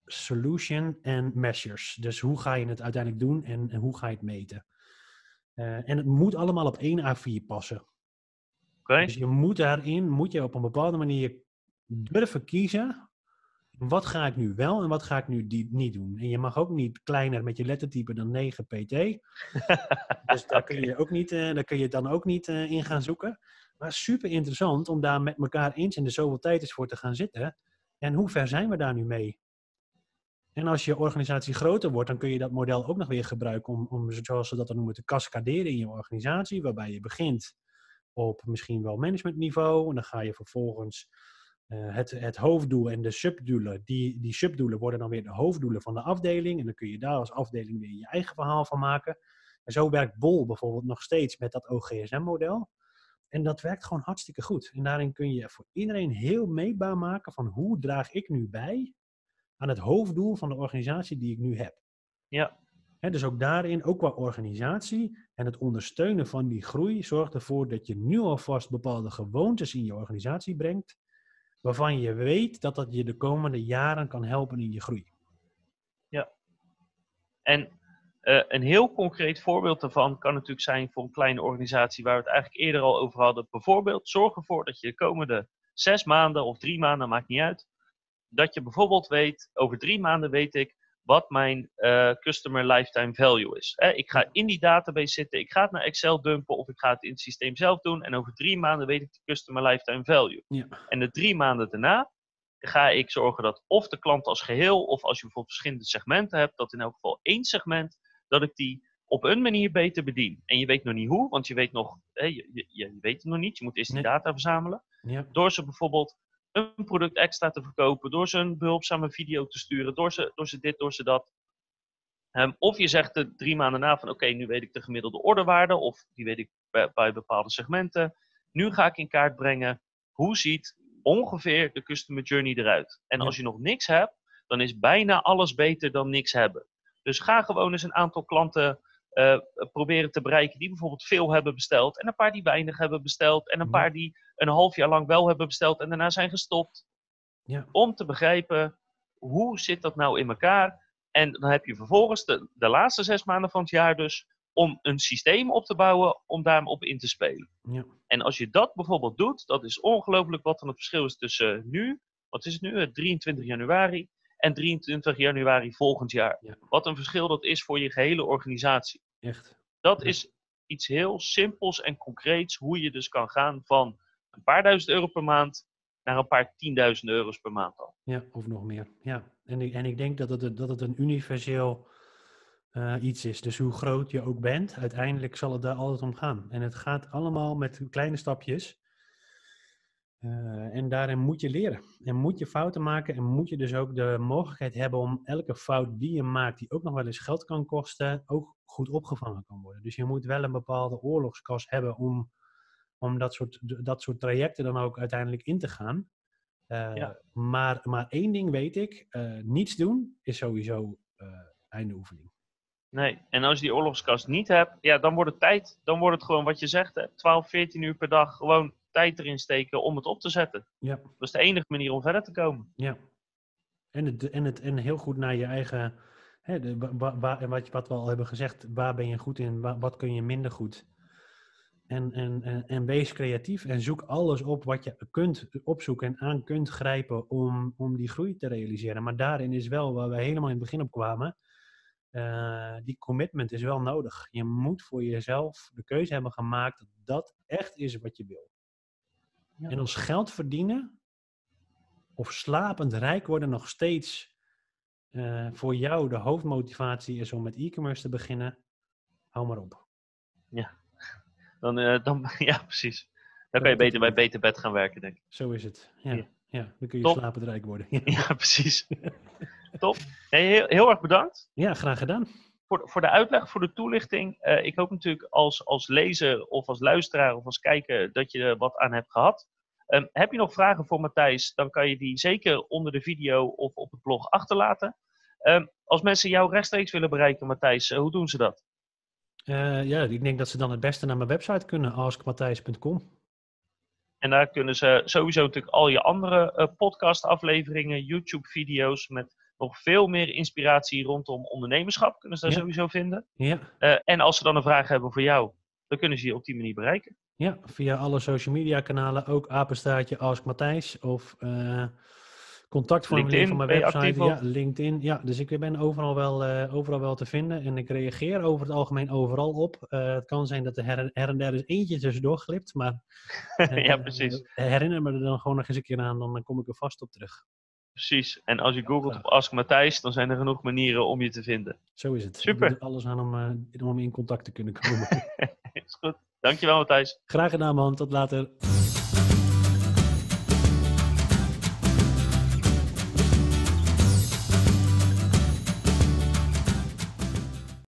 solution en measures. Dus hoe ga je het uiteindelijk doen en, en hoe ga je het meten? Uh, en het moet allemaal op één A vier passen. Okay. Dus je moet daarin, moet je op een bepaalde manier... durven kiezen, wat ga ik nu wel en wat ga ik nu die, niet doen. En je mag ook niet kleiner met je lettertype dan negen P T. Dus daar kun je ook niet, uh, daar kun je dan ook niet uh, in gaan zoeken. Maar super interessant om daar met elkaar eens en er zoveel tijd is voor te gaan zitten. En hoe ver zijn we daar nu mee? En als je organisatie groter wordt, dan kun je dat model ook nog weer gebruiken om, om zoals ze dat dan noemen, te cascaderen in je organisatie. Waarbij je begint op misschien wel managementniveau en dan ga je vervolgens... Uh, het, het hoofddoel en de subdoelen, die, die subdoelen worden dan weer de hoofddoelen van de afdeling. En dan kun je daar als afdeling weer je eigen verhaal van maken. En zo werkt Bol bijvoorbeeld nog steeds met dat O G S M-model. En dat werkt gewoon hartstikke goed. En daarin kun je voor iedereen heel meetbaar maken van hoe draag ik nu bij aan het hoofddoel van de organisatie die ik nu heb. Ja. He, dus ook daarin, ook qua organisatie en het ondersteunen van die groei, zorgt ervoor dat je nu alvast bepaalde gewoontes in je organisatie brengt. Waarvan je weet dat dat je de komende jaren kan helpen in je groei. Ja. En uh, een heel concreet voorbeeld daarvan kan natuurlijk zijn voor een kleine organisatie waar we het eigenlijk eerder al over hadden. Bijvoorbeeld, zorg ervoor dat je de komende zes maanden of drie maanden, maakt niet uit. Dat je bijvoorbeeld weet, over drie maanden weet ik wat mijn uh, customer lifetime value is. Eh, ik ga in die database zitten, ik ga het naar Excel dumpen of ik ga het in het systeem zelf doen. En over drie maanden weet ik de customer lifetime value. Ja. En de drie maanden daarna ga ik zorgen dat of de klant als geheel of als je bijvoorbeeld verschillende segmenten hebt, dat in elk geval één segment, dat ik die op een manier beter bedien. En je weet nog niet hoe, want je weet, nog, eh, je, je, je weet het nog niet. Je moet eerst die nee. data verzamelen. Ja. Door ze bijvoorbeeld een product extra te verkopen, door ze een behulpzame video te sturen, door ze, door ze dit, door ze dat. Um, of je zegt er drie maanden na van oké, okay, nu weet ik de gemiddelde orderwaarde, of die weet ik bij, bij bepaalde segmenten. Nu ga ik in kaart brengen, hoe ziet ongeveer de customer journey eruit? En ja. als je nog niks hebt, dan is bijna alles beter dan niks hebben. Dus ga gewoon eens een aantal klanten uh, proberen te bereiken die bijvoorbeeld veel hebben besteld. En een paar die weinig hebben besteld. En een ja. paar die een half jaar lang wel hebben besteld en daarna zijn gestopt. Ja. Om te begrijpen, hoe zit dat nou in elkaar? En dan heb je vervolgens de, de laatste zes maanden van het jaar dus om een systeem op te bouwen om daarop in te spelen. Ja. En als je dat bijvoorbeeld doet, dat is ongelooflijk wat dan het verschil is tussen nu, wat is het nu, drieëntwintig januari en drieëntwintig januari volgend jaar. Ja. Wat een verschil dat is voor je gehele organisatie. Echt. Dat ja. is iets heel simpels en concreets, hoe je dus kan gaan van een paar duizend euro per maand naar een paar tienduizend euro's per maand al. Ja, of nog meer. Ja. En ik, en ik denk dat het, dat het een universeel uh, iets is. Dus hoe groot je ook bent, uiteindelijk zal het daar altijd om gaan. En het gaat allemaal met kleine stapjes. Uh, en daarin moet je leren. En moet je fouten maken. En moet je dus ook de mogelijkheid hebben om elke fout die je maakt, die ook nog wel eens geld kan kosten, ook goed opgevangen kan worden. Dus je moet wel een bepaalde oorlogskas hebben om, om dat soort, dat soort trajecten dan ook uiteindelijk in te gaan. Uh, ja. maar, maar één ding weet ik, uh, niets doen is sowieso uh, einde oefening. Nee, en als je die oorlogskast niet hebt, ja, dan wordt het tijd, dan wordt het gewoon wat je zegt, hè, twaalf, veertien uur per dag gewoon tijd erin steken om het op te zetten. Ja. Dat is de enige manier om verder te komen. Ja, en, het, en, het, en heel goed naar je eigen, hè, de, wa, wa, wat, wat we al hebben gezegd, waar ben je goed in, wa, wat kun je minder goed. En, en, en, en wees creatief en zoek alles op wat je kunt opzoeken en aan kunt grijpen om, om die groei te realiseren. Maar daarin is wel, waar we helemaal in het begin op kwamen, uh, die commitment is wel nodig. Je moet voor jezelf de keuze hebben gemaakt dat dat echt is wat je wil. Ja. En ons geld verdienen of slapend rijk worden nog steeds uh, voor jou de hoofdmotivatie is om met e-commerce te beginnen. Hou maar op. Ja. Dan, uh, dan, ja, precies. Dan kan je beter bij Beter Bed gaan werken, denk ik. Zo is het. Ja, ja. ja dan kun je Top. slapend rijk worden. Ja, ja precies. Top. Hey, heel, heel erg bedankt. Ja, graag gedaan. Voor, voor de uitleg, voor de toelichting. Uh, ik hoop natuurlijk als, als lezer of als luisteraar of als kijker dat je er wat aan hebt gehad. Um, heb je nog vragen voor Matthijs, dan kan je die zeker onder de video of op het blog achterlaten. Um, als mensen jou rechtstreeks willen bereiken, Matthijs, uh, hoe doen ze dat? Uh, ja, ik denk dat ze dan het beste naar mijn website kunnen, ask matthijs punt com. En daar kunnen ze sowieso natuurlijk al je andere uh, podcastafleveringen, YouTube-video's met nog veel meer inspiratie rondom ondernemerschap kunnen ze daar ja. sowieso vinden. Ja. Uh, en als ze dan een vraag hebben voor jou, dan kunnen ze je op die manier bereiken. Ja, via alle social media kanalen, ook apenstaartje Ask Matthijs of uh, contactformulier van mijn website, ja, LinkedIn. Ja, dus ik ben overal wel, uh, overal wel te vinden en ik reageer over het algemeen overal op. Uh, het kan zijn dat er her, her en der eens eentje tussendoor glipt, maar uh, ja, precies. herinner me er dan gewoon nog eens een keer aan, dan kom ik er vast op terug. Precies, en als je googelt op Ask Matthijs, dan zijn er genoeg manieren om je te vinden. Zo is het. Super. Ik doe er alles aan om, uh, om in contact te kunnen komen. Is goed. Dankjewel, Matthijs. Graag gedaan, man. Tot later.